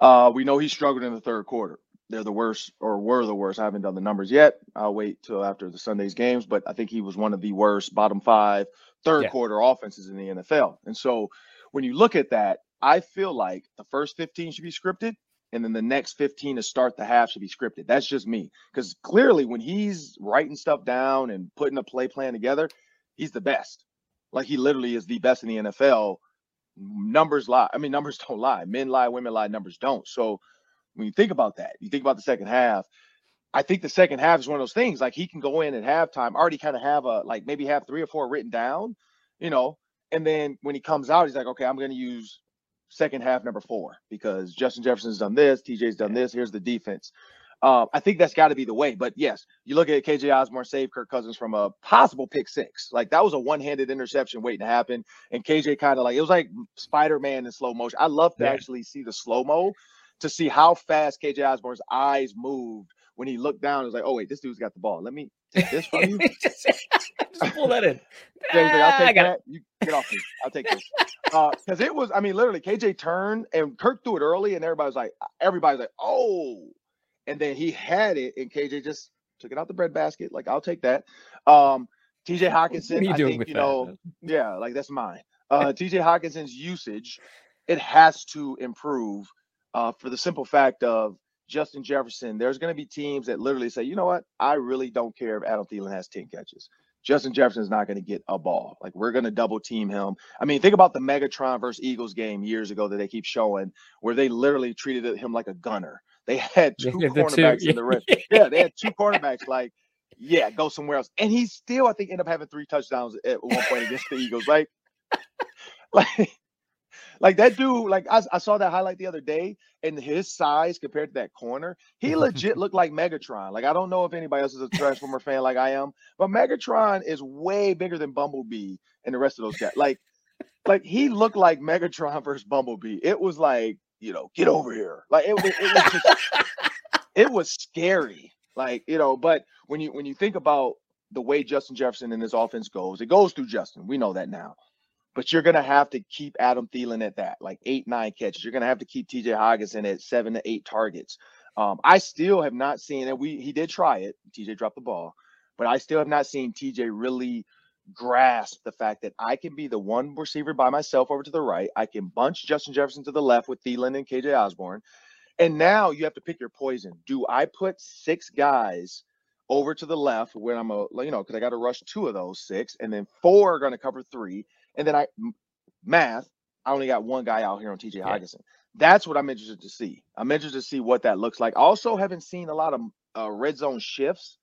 Uh, we know he struggled in the third quarter. They're the worst or were the worst. I haven't done the numbers yet. I'll wait till after the Sunday's games, but I think he was one of the worst bottom five third yeah. quarter offenses in the N F L. And so when you look at that, I feel like the first fifteen should be scripted. And then the next fifteen to start the half should be scripted. That's just me. Because clearly when he's writing stuff down and putting a play plan together, he's the best. Like he literally is the best in the N F L. Numbers lie. I mean, numbers don't lie. Men lie, women lie, numbers don't. So when you think about that, you think about the second half. I think the second half is one of those things. Like he can go in at halftime, already kind of have a, like maybe have three or four written down, you know. And then when he comes out, he's like, okay, I'm going to use second half number four because Justin Jefferson's done this, T J's done this, here's the defense. Uh, I think that's got to be the way. But, yes, you look at K J Osborne save Kirk Cousins from a possible pick six. Like, that was a one-handed interception waiting to happen. And K J kind of like – it was like Spider-Man in slow motion. I love to yeah. actually see the slow-mo to see how fast K J Osborne's eyes moved when he looked down. It was like, oh, wait, this dude's got the ball. Let me take this from you. just, just pull that in. So like, I'll take I got that. It. You get off me. I'll take this. Because uh, it was, I mean, literally, K J turned, and Kirk threw it early, and everybody was like, everybody's like, oh. And then he had it, and K J just took it out the breadbasket. Like, I'll take that. Um, T J Hockenson, what are you I doing think, with you that? know, yeah, like, that's mine. Uh, T J Hawkinson's usage, it has to improve uh, for the simple fact of Justin Jefferson. There's going to be teams that literally say, you know what? I really don't care if Adam Thielen has ten catches. Justin Jefferson's not going to get a ball. Like, we're going to double team him. I mean, think about the Megatron versus Eagles game years ago that they keep showing where they literally treated him like a gunner. They had two the cornerbacks two. in the red. Yeah, they had two cornerbacks. Like, yeah, go somewhere else. And he still, I think, ended up having three touchdowns at one point against the Eagles. Like, like, like that dude, like I, I saw that highlight the other day, and his size compared to that corner, he legit looked like Megatron. Like, I don't know if anybody else is a Transformer fan like I am, but Megatron is way bigger than Bumblebee and the rest of those guys. Like, like he looked like Megatron versus Bumblebee. It was like, you know, get over here. Like, it, it, it was just, it was scary. Like, you know, but when you when you think about the way Justin Jefferson and this offense goes, it goes through Justin. We know that now. But you're going to have to keep Adam Thielen at that, like eight, nine catches. You're going to have to keep T J Hockenson at seven to eight targets. Um, I still have not seen, and we he did try it. T J dropped the ball. But I still have not seen T J really grasp the fact that I can be the one receiver by myself over to the right. I can bunch Justin Jefferson to the left with Thielen and K J Osborne. And now you have to pick your poison. Do I put six guys over to the left where I'm, a, you know, because I got to rush two of those six, and then four are going to cover three. And then I math, I only got one guy out here on T J yeah. Hockenson. That's what I'm interested to see. I'm interested to see what that looks like. I also haven't seen a lot of uh, red zone shifts.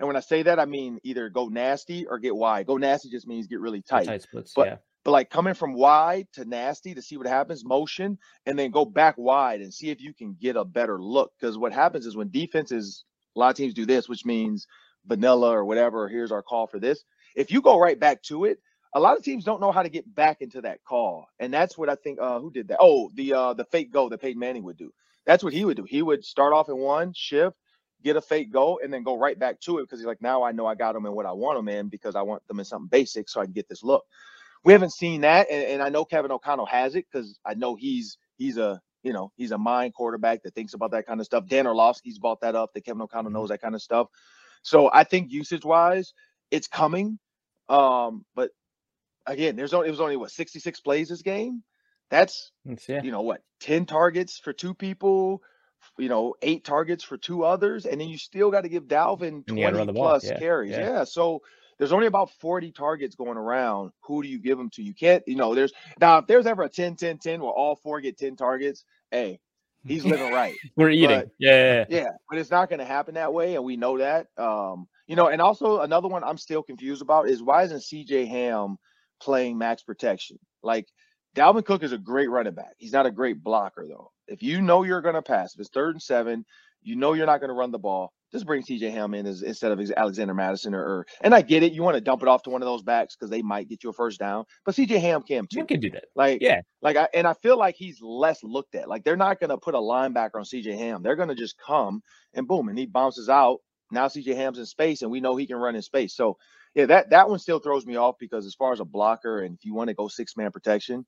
And when I say that, I mean either go nasty or get wide. Go nasty just means get really tight. Tight splits, but, yeah. but like coming from wide to nasty to see what happens, motion, and then go back wide and see if you can get a better look. Because what happens is when defenses, a lot of teams do this, which means vanilla or whatever, or here's our call for this. If you go right back to it, a lot of teams don't know how to get back into that call. And that's what I think, uh, who did that? Oh, the uh, the fake go that Peyton Manning would do. That's what he would do. He would start off in one, shift, get a fake go, and then go right back to it because he's like, now I know I got them in what I want them in because I want them in something basic so I can get this look. We haven't seen that, and, and I know Kevin O'Connell has it because I know he's he's a you know he's a mind quarterback that thinks about that kind of stuff. Dan Orlovsky's bought that up, that Kevin O'Connell knows that kind of stuff. So I think usage-wise, it's coming, um, but again, there's only, it was only what sixty-six plays this game. That's, yeah. you know, what ten targets for two people, you know, eight targets for two others. And then you still got to give Dalvin twenty plus yeah. carries. Yeah. yeah. So there's only about forty targets going around. Who do you give them to? You can't, you know, there's now, if there's ever a ten, ten, ten where all four get ten targets, hey, he's living right. We're eating. But, yeah. Yeah. But it's not going to happen that way. And we know that, um, you know, and also another one I'm still confused about is why isn't C J Ham playing max protection? Like, Dalvin Cook is a great running back. He's not a great blocker, though. If you know you're going to pass, if it's third and seven, you know you're not going to run the ball, just bring T J Ham in as, instead of Alexander Madison. Or, or and I get it, you want to dump it off to one of those backs because they might get you a first down, but C J Ham can too. You can do that. Like, yeah. Like, I, and I feel like he's less looked at. Like, they're not going to put a linebacker on C J Ham. They're going to just come and boom, and he bounces out. Now C J Ham's in space, and we know he can run in space. So, yeah, that, that one still throws me off because as far as a blocker and if you want to go six-man protection,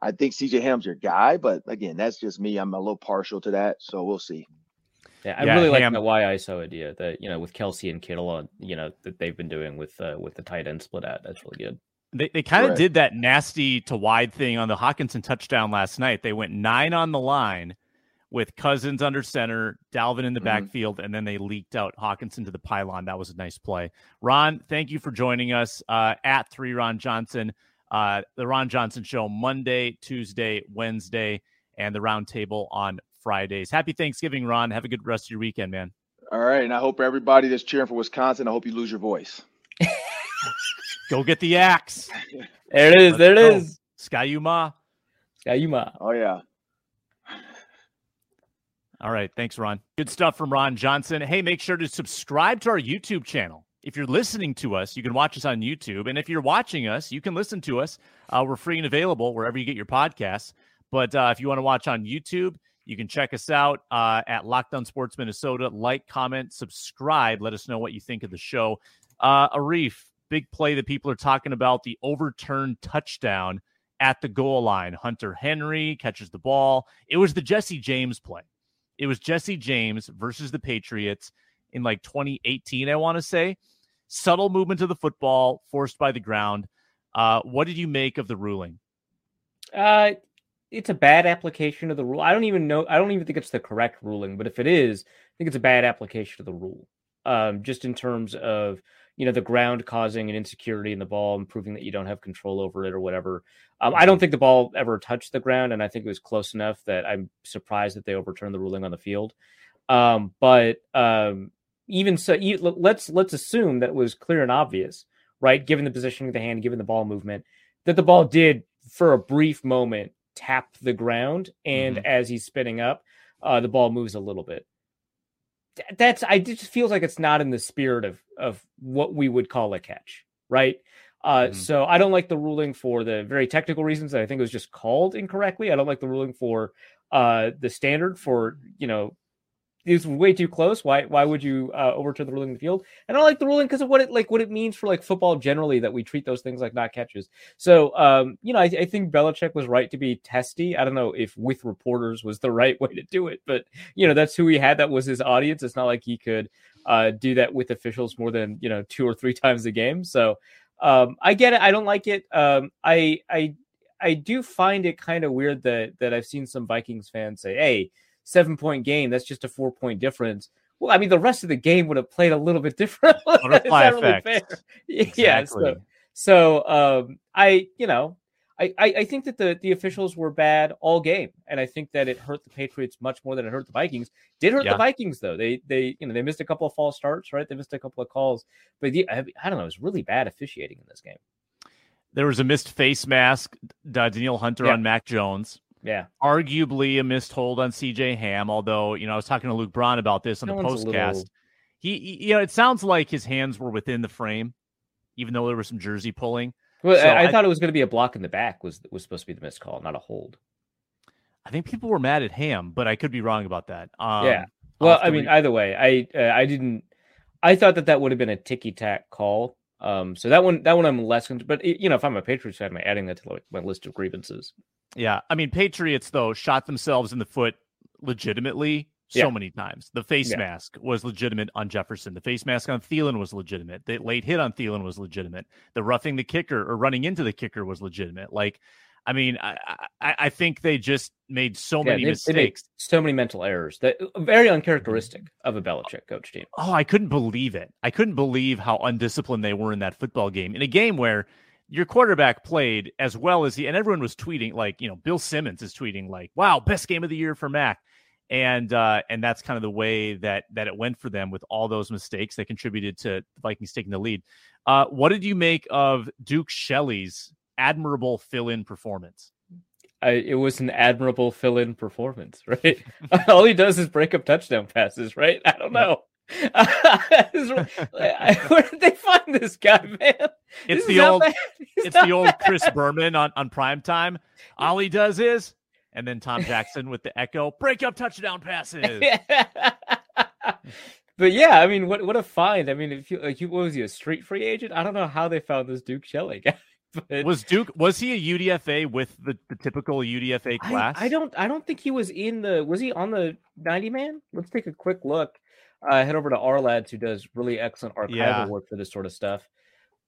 I think C J Ham's your guy. But, again, that's just me. I'm a little partial to that, so we'll see. Yeah, I yeah, really like the Y I S O idea that, you know, with Kelsey and Kittle, you know, that they've been doing with uh, with the tight end split out. That's really good. They they kind of right. did that nasty to wide thing on the Hockenson touchdown last night. They went nine on the line with Cousins under center, Dalvin in the mm-hmm. backfield, and then they leaked out Hockenson to the pylon. That was a nice play. Ron, thank you for joining us uh, at three Ron Johnson. Uh, the Ron Johnson Show Monday, Tuesday, Wednesday, and the Roundtable on Fridays. Happy Thanksgiving, Ron. Have a good rest of your weekend, man. All right, and I hope everybody that's cheering for Wisconsin, I hope you lose your voice. Go get the axe. There it is. Let's there it go. is. Skyuma. Skyuma. Oh, yeah. All right. Thanks, Ron. Good stuff from Ron Johnson. Hey, make sure to subscribe to our YouTube channel. If you're listening to us, you can watch us on YouTube. And if you're watching us, you can listen to us. Uh, we're free and available wherever you get your podcasts. But uh, if you want to watch on YouTube, You can check us out uh, at Locked On Sports Minnesota. Like, comment, subscribe. Let us know what you think of the show. Uh, Arif, big play that people are talking about, the overturned touchdown at the goal line. Hunter Henry catches the ball. It was the Jesse James play. It was Jesse James versus the Patriots in like twenty eighteen, I want to say. Subtle movement of the football forced by the ground. Uh, what did you make of the ruling? Uh, it's a bad application of the rule. I don't even know. I don't even think it's the correct ruling, but if it is, I think it's a bad application of the rule. Um, just in terms of, you know, the ground causing an insecurity in the ball and proving that you don't have control over it or whatever. Um, I don't think the ball ever touched the ground, and I think it was close enough that I'm surprised that they overturned the ruling on the field. Um, but um, even so, you, let's let's assume that it was clear and obvious, right? Given the positioning of the hand, given the ball movement, that the ball did, for a brief moment, tap the ground, and mm-hmm. as he's spinning up, uh, the ball moves a little bit. That's I just feels like it's not in the spirit of of what we would call a catch, right? Uh, mm-hmm. So I don't like the ruling for the very technical reasons that I think it was just called incorrectly. I don't like the ruling for uh, the standard for, you know, it's way too close. Why why would you uh, overturn the ruling in the field? And I don't like the ruling because of what it like what it means for like football generally, that we treat those things like not catches. So um, you know, I, I think Belichick was right to be testy. I don't know if with reporters was the right way to do it, but you know, that's who he had. That was his audience. It's not like he could uh, do that with officials more than, you know, two or three times a game. So um, I get it. I don't like it. Um, I I I do find it kind of weird that that I've seen some Vikings fans say, "Hey, seven-point game, that's just a four-point difference." Well, I mean, the rest of the game would have played a little bit different. Butterfly effect. Really fair. Exactly. Yeah, so, so um, I, you know, I, I, I think that the, the officials were bad all game, and I think that it hurt the Patriots much more than it hurt the Vikings. Did hurt yeah. the Vikings, though. They, they, you know, they missed a couple of false starts, right? They missed a couple of calls. But the, I, I don't know, it was really bad officiating in this game. There was a missed face mask, Danielle Hunter yeah. on Mac Jones. Yeah, arguably a missed hold on C J. Ham, although, you know, I was talking to Luke Braun about this on that the postcast. Little... He, he, you know, it sounds like his hands were within the frame, even though there was some jersey pulling. Well, so I, I thought it was going to be a block in the back was was supposed to be the missed call, not a hold. I think people were mad at Ham, but I could be wrong about that. Um, yeah. Well, I mean, re- either way, I uh, I didn't. I thought that that would have been a ticky tack call. Um, so that one, that one, I'm less. But you know, if I'm a Patriots fan, I'm adding that to like my list of grievances. Yeah, I mean, Patriots though shot themselves in the foot legitimately so yeah. many times. The face yeah. mask was legitimate on Jefferson. The face mask on Thielen was legitimate. The late hit on Thielen was legitimate. The roughing the kicker or running into the kicker was legitimate. Like, I mean, I I, I think they just made so yeah, many they, mistakes, they so many mental errors that very uncharacteristic of a Belichick coach team. Oh, I couldn't believe it. I couldn't believe how undisciplined they were in that football game, in a game where your quarterback played as well as he, and everyone was tweeting, like, you know, Bill Simmons is tweeting like, wow, best game of the year for Mac. And, uh, and that's kind of the way that, that it went for them with all those mistakes that contributed to the Vikings taking the lead. Uh, what did you make of Duke Shelley's admirable fill-in performance? I, it was an admirable fill-in performance, right? All he does is break up touchdown passes, right? I don't know. Where did they find this guy, man? It's the old, it's the old Chris Berman on, on primetime. All he does is, and then Tom Jackson with the echo, break up touchdown passes. But yeah, I mean, what what a find. I mean, if you, like, what was he, a street free agent? I don't know how they found this Duke Shelley guy. But was Duke was he a U D F A with the, the typical U D F A class? I, I don't I don't think he was in the was he on the ninety man? Let's take a quick look. Uh, head over to our lads, who does really excellent archival yeah. work for this sort of stuff.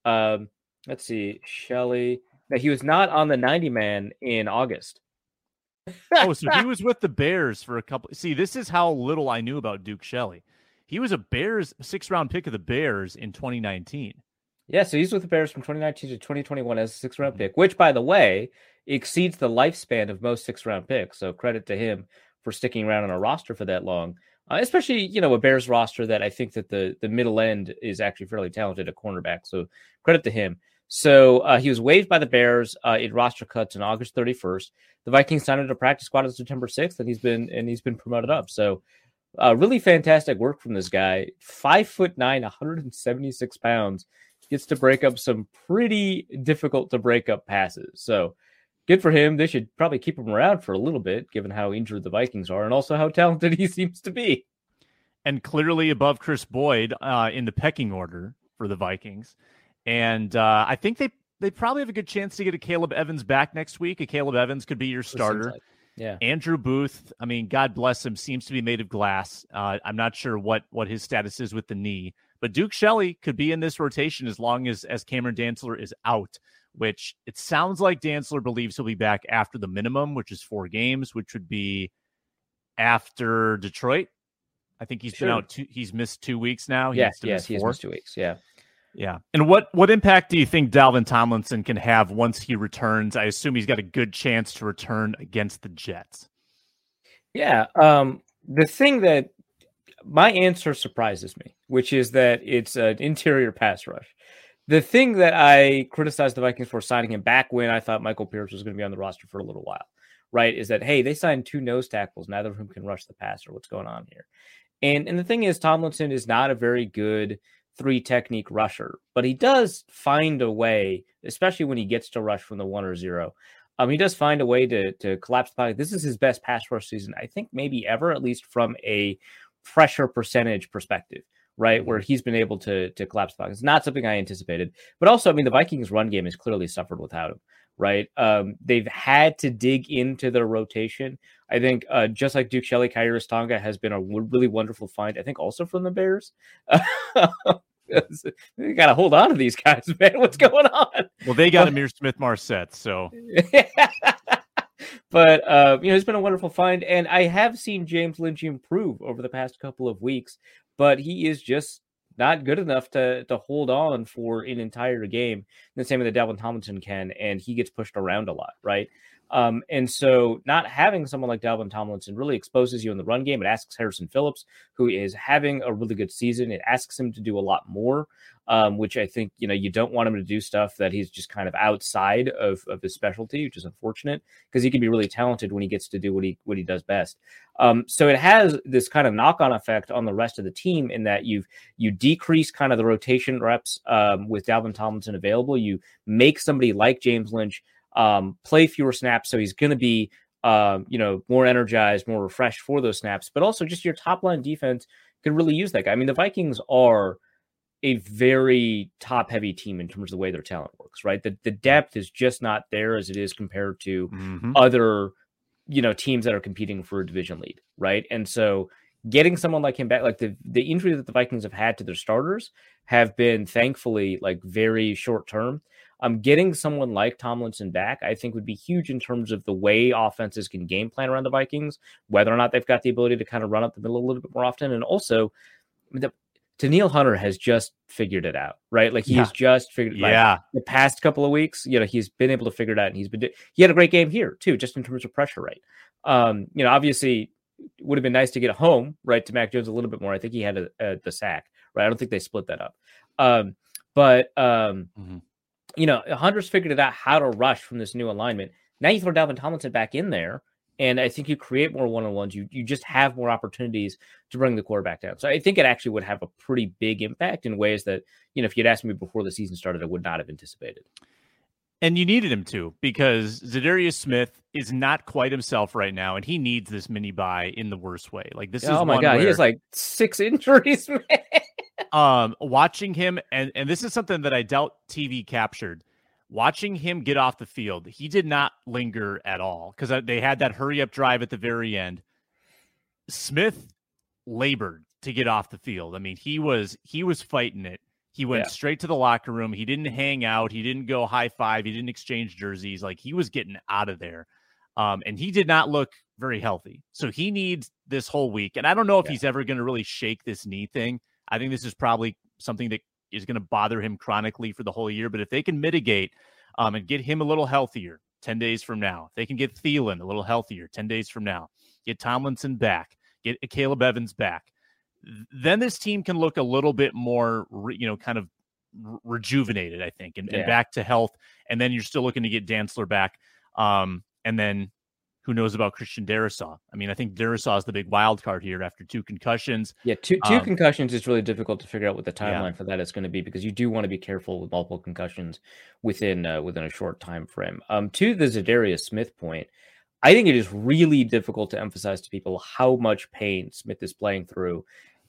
Um, let's see, Shelley. Now, he was not on the ninety man in August. Oh, so he was with the Bears for a couple. See, this is how little I knew about Duke Shelley. He was a Bears sixth round pick of the Bears in twenty nineteen. Yeah, so he's with the Bears from twenty nineteen to twenty twenty-one as a sixth round pick, which, by the way, exceeds the lifespan of most sixth round picks. So credit to him for sticking around on a roster for that long. Uh, especially, you know, a Bears roster that I think that the, the middle end is actually fairly talented at cornerback. So credit to him. So uh, he was waived by the Bears uh, in roster cuts on August thirty-first. The Vikings signed him to practice squad on September sixth, and he's been and he's been promoted up. So uh, really fantastic work from this guy. Five foot nine, one hundred seventy-six pounds, gets to break up some pretty difficult to break up passes. So good for him. They should probably keep him around for a little bit, given how injured the Vikings are and also how talented he seems to be. And clearly above Chris Boyd uh, in the pecking order for the Vikings. And uh, I think they, they probably have a good chance to get a Caleb Evans back next week. A Caleb Evans could be your starter. Like, yeah. Andrew Booth, I mean, God bless him, seems to be made of glass. Uh, I'm not sure what, what his status is with the knee. But Duke Shelley could be in this rotation as long as, as Cameron Dantzler is out, which it sounds like Dantzler believes he'll be back after the minimum, which is four games, which would be after Detroit. I think he's sure. been out. Two, he's missed two weeks now. He yeah, to yeah, miss he's missed two weeks. Yeah. Yeah. And what, what impact do you think Dalvin Tomlinson can have once he returns? I assume he's got a good chance to return against the Jets. Yeah. Um, the thing that my answer surprises me, which is that it's an interior pass rush. The thing that I criticized the Vikings for signing him back when I thought Michael Pierce was going to be on the roster for a little while, right, is that, hey, they signed two nose tackles, neither of whom can rush the passer. What's going on here? And and the thing is, Tomlinson is not a very good three-technique rusher, but he does find a way, especially when he gets to rush from the one or zero. Um, he does find a way to, to collapse the pocket. This is his best pass rush season, I think maybe ever, at least from a pressure percentage perspective, right, where he's been able to, to collapse the pocket. It's not something I anticipated. But also, I mean, the Vikings' run game has clearly suffered without him, right? Um, they've had to dig into their rotation. I think uh, just like Duke Shelley, Kairos Tonga has been a really wonderful find, I think also from the Bears. You got to hold on to these guys, man. What's going on? Well, they got Amir Smith-Marset, so... But, uh, you know, it's been a wonderful find, and I have seen James Lynch improve over the past couple of weeks, but he is just not good enough to, to hold on for an entire game, the same way that Dalvin Tomlinson can, and he gets pushed around a lot, right? Um, and so not having someone like Dalvin Tomlinson really exposes you in the run game. It asks Harrison Phillips, who is having a really good season. It asks him to do a lot more, um, which I think, you know, you don't want him to do stuff that he's just kind of outside of, of his specialty, which is unfortunate because he can be really talented when he gets to do what he, what he does best. Um, so it has this kind of knock-on effect on the rest of the team in that you've, you decrease kind of the rotation reps, um, with Dalvin Tomlinson available. You make somebody like James Lynch Um, play fewer snaps, so he's going to be, um, you know, more energized, more refreshed for those snaps. But also, just your top line defense can really use that guy. I mean, the Vikings are a very top heavy team in terms of the way their talent works, right? The the depth is just not there as it is compared to mm-hmm. other, you know, teams that are competing for a division lead, right? And so, getting someone like him back, like the the injury that the Vikings have had to their starters have been thankfully like very short term. Um, getting someone like Tomlinson back, I think, would be huge in terms of the way offenses can game plan around the Vikings, whether or not they've got the ability to kind of run up the middle a little bit more often. And also, the, Daniil Hunter has just figured it out, right? Like, he's yeah. just figured like, yeah. the past couple of weeks, you know, he's been able to figure it out. And he's been, he had a great game here, too, just in terms of pressure rate. Um, you know, obviously, it would have been nice to get home, right, to Mac Jones a little bit more. I think he had a, a, the sack, right? I don't think they split that up. Um, but, um, mm-hmm. You know, Hunter's figured it out how to rush from this new alignment. Now you throw Dalvin Tomlinson back in there, and I think you create more one-on-ones. You you just have more opportunities to bring the quarterback down. So I think it actually would have a pretty big impact in ways that, you know, if you'd asked me before the season started, I would not have anticipated. And you needed him to, because Za'Darius Smith is not quite himself right now, and he needs this mini-bye in the worst way. Like this. Oh, is Oh, my one God. Where... He has like six injuries, man. Um, watching him, and, and this is something that I doubt T V captured, watching him get off the field, he did not linger at all because they had that hurry-up drive at the very end. Smith labored to get off the field. I mean, he was he was fighting it. He went yeah. straight to the locker room. He didn't hang out. He didn't go high-five. He didn't exchange jerseys. Like, he was getting out of there, um, and he did not look very healthy. So he needs this whole week, and I don't know if yeah. he's ever going to really shake this knee thing. I think this is probably something that is going to bother him chronically for the whole year. But if they can mitigate um, and get him a little healthier ten days from now, if they can get Thielen a little healthier ten days from now, get Tomlinson back, get Caleb Evans back, then this team can look a little bit more, you know, kind of rejuvenated, I think, and, yeah. and back to health. And then you're still looking to get Dantzler back. Um, and then who knows about Christian Darrisaw? I mean, I think Darrisaw is the big wild card here after two concussions. Yeah, two two um, concussions. It's really difficult to figure out what the timeline yeah. for that is going to be, because you do want to be careful with multiple concussions within uh, within a short time frame. Um, to the Za'Darius Smith point, I think it is really difficult to emphasize to people how much pain Smith is playing through,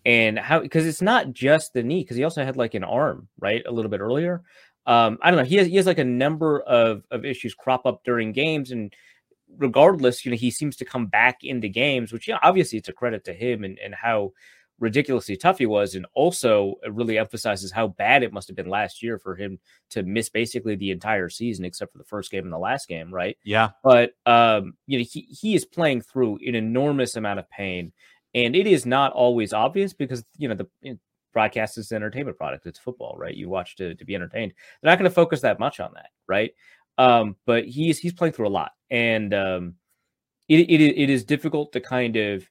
and how, because it's not just the knee, because he also had like an arm, right, a little bit earlier. Um, I don't know. He has he has like a number of of issues crop up during games, and regardless, you know, he seems to come back into games, which, yeah, obviously it's a credit to him and, and how ridiculously tough he was. And also it really emphasizes how bad it must have been last year for him to miss basically the entire season, except for the first game and the last game, right? Yeah. But, um, you know, he, he is playing through an enormous amount of pain, and it is not always obvious because, you know, the you know, broadcast is an entertainment product. It's football, right? You watch to, to be entertained. They're not going to focus that much on that, right? Um, but he's he's playing through a lot, and um, it, it it is difficult to kind of.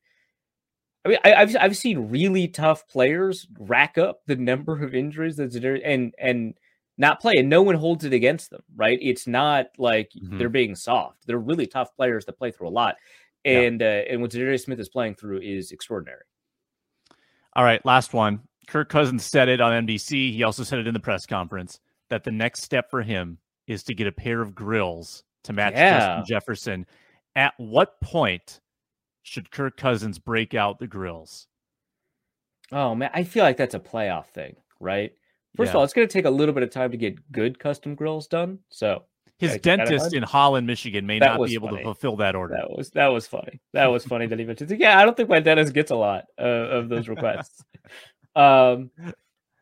I mean, I, I've I've seen really tough players rack up the number of injuries that's and and not play, and no one holds it against them, right? It's not like mm-hmm. they're being soft. They're really tough players that play through a lot, and yeah. uh, and what Za'Darius Smith is playing through is extraordinary. All right, last one. Kirk Cousins said it on N B C. He also said it in the press conference that the next step for him is to get a pair of grills to match yeah. Justin Jefferson. At what point should Kirk Cousins break out the grills? Oh, man, I feel like that's a playoff thing, right? First yeah. of all, it's going to take a little bit of time to get good custom grills done. So his dentist in Holland, Michigan may that not be able funny. to fulfill that order. That was that was funny. That was funny that he mentioned. Yeah, I don't think my dentist gets a lot uh, of those requests. um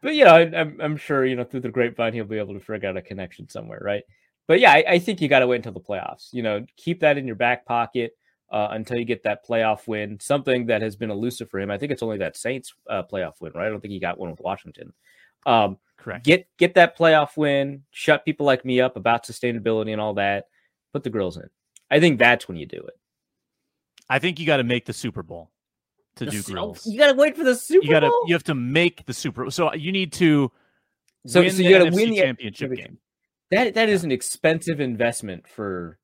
But, you know, I, I'm, I'm sure, you know, through the grapevine, he'll be able to figure out a connection somewhere, right? But, yeah, I, I think you got to wait until the playoffs. You know, keep that in your back pocket uh, until you get that playoff win, something that has been elusive for him. I think it's only that Saints uh, playoff win, right? I don't think he got one with Washington. Um, Correct. Get get that playoff win, shut people like me up about sustainability and all that, put the grills in. I think that's when you do it. I think you got to make the Super Bowl. To do grills. You gotta wait for the Super you gotta, Bowl. You have to make the Super Bowl. So you need to so, win so you the gotta N F C win the championship game. That that yeah. is an expensive investment for.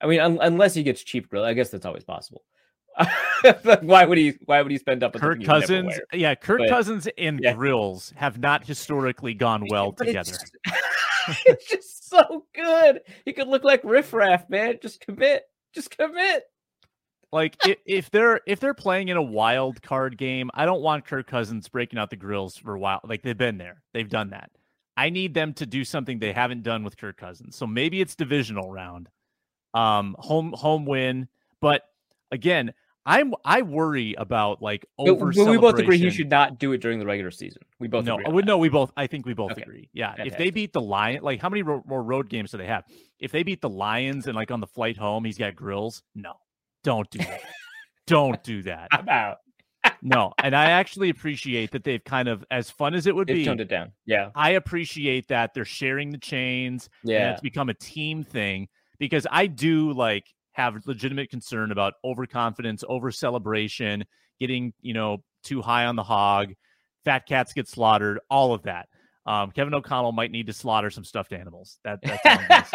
I mean, un- unless he gets cheap grill, I guess that's always possible. why would he? Why would he spend up? Kirk Cousins, yeah, Kirk but, Cousins and yeah. grills have not historically gone well but together. It's just, it's just so good. He could look like Riff Raff, man. Just commit. Just commit. Like if they're if they're playing in a wild card game, I don't want Kirk Cousins breaking out the grills for a while. Like they've been there, they've done that. I need them to do something they haven't done with Kirk Cousins. So maybe it's divisional round, um, home home win. But again, I'm I worry about like over. But we both agree he should not do it during the regular season. We both no, agree I would no, we both. I think we both okay. agree. Yeah, okay. If they beat the Lions, like how many ro- more road games do they have? If they beat the Lions and like on the flight home, he's got grills. No. Don't do that. Don't do that. I'm out. No, and I actually appreciate that they've kind of, as fun as it would they've be, toned it down. Yeah, I appreciate that they're sharing the chains. Yeah, and it's become a team thing because I do like have legitimate concern about overconfidence, over celebration, getting you know too high on the hog, fat cats get slaughtered, all of that. Um, Kevin O'Connell might need to slaughter some stuffed animals. That, that's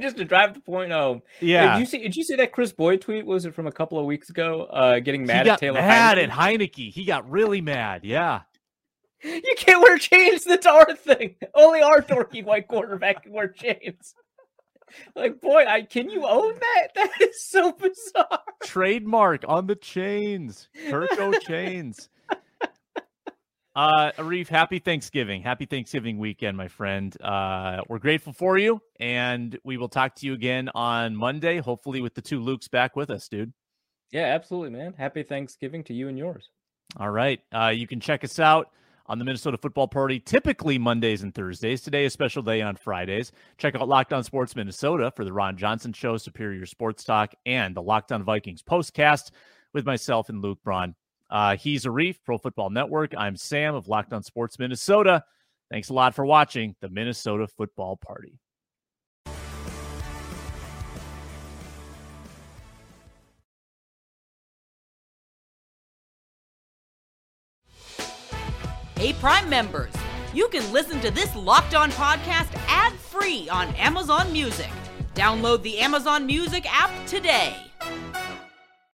just to drive the point home. Yeah. Did you see? Did you see that Chris Boyd tweet? Was it from a couple of weeks ago? Uh, getting mad at Taylor. He got mad at Heineke. He got really mad. Yeah. You can't wear chains. That's our thing. Only our dorky white quarterback can wear chains. Like, boy, I can you own that? That is so bizarre. Trademark on the chains. Kirko chains. Uh, Arif, happy Thanksgiving. Happy Thanksgiving weekend, my friend. Uh, we're grateful for you, and we will talk to you again on Monday, hopefully with the two Lukes back with us, dude. Yeah, absolutely, man. Happy Thanksgiving to you and yours. All right. Uh, you can check us out on the Minnesota Football Party, typically Mondays and Thursdays. Today, a special day on Fridays. Check out Locked On Sports Minnesota for the Ron Johnson Show, Superior Sports Talk, and the Locked On Vikings postcast with myself and Luke Braun. Uh, he's Arif, Pro Football Network. I'm Sam of Locked On Sports Minnesota. Thanks a lot for watching the Minnesota Football Party. Hey, Prime members, you can listen to this Locked On podcast ad-free on Amazon Music. Download the Amazon Music app today.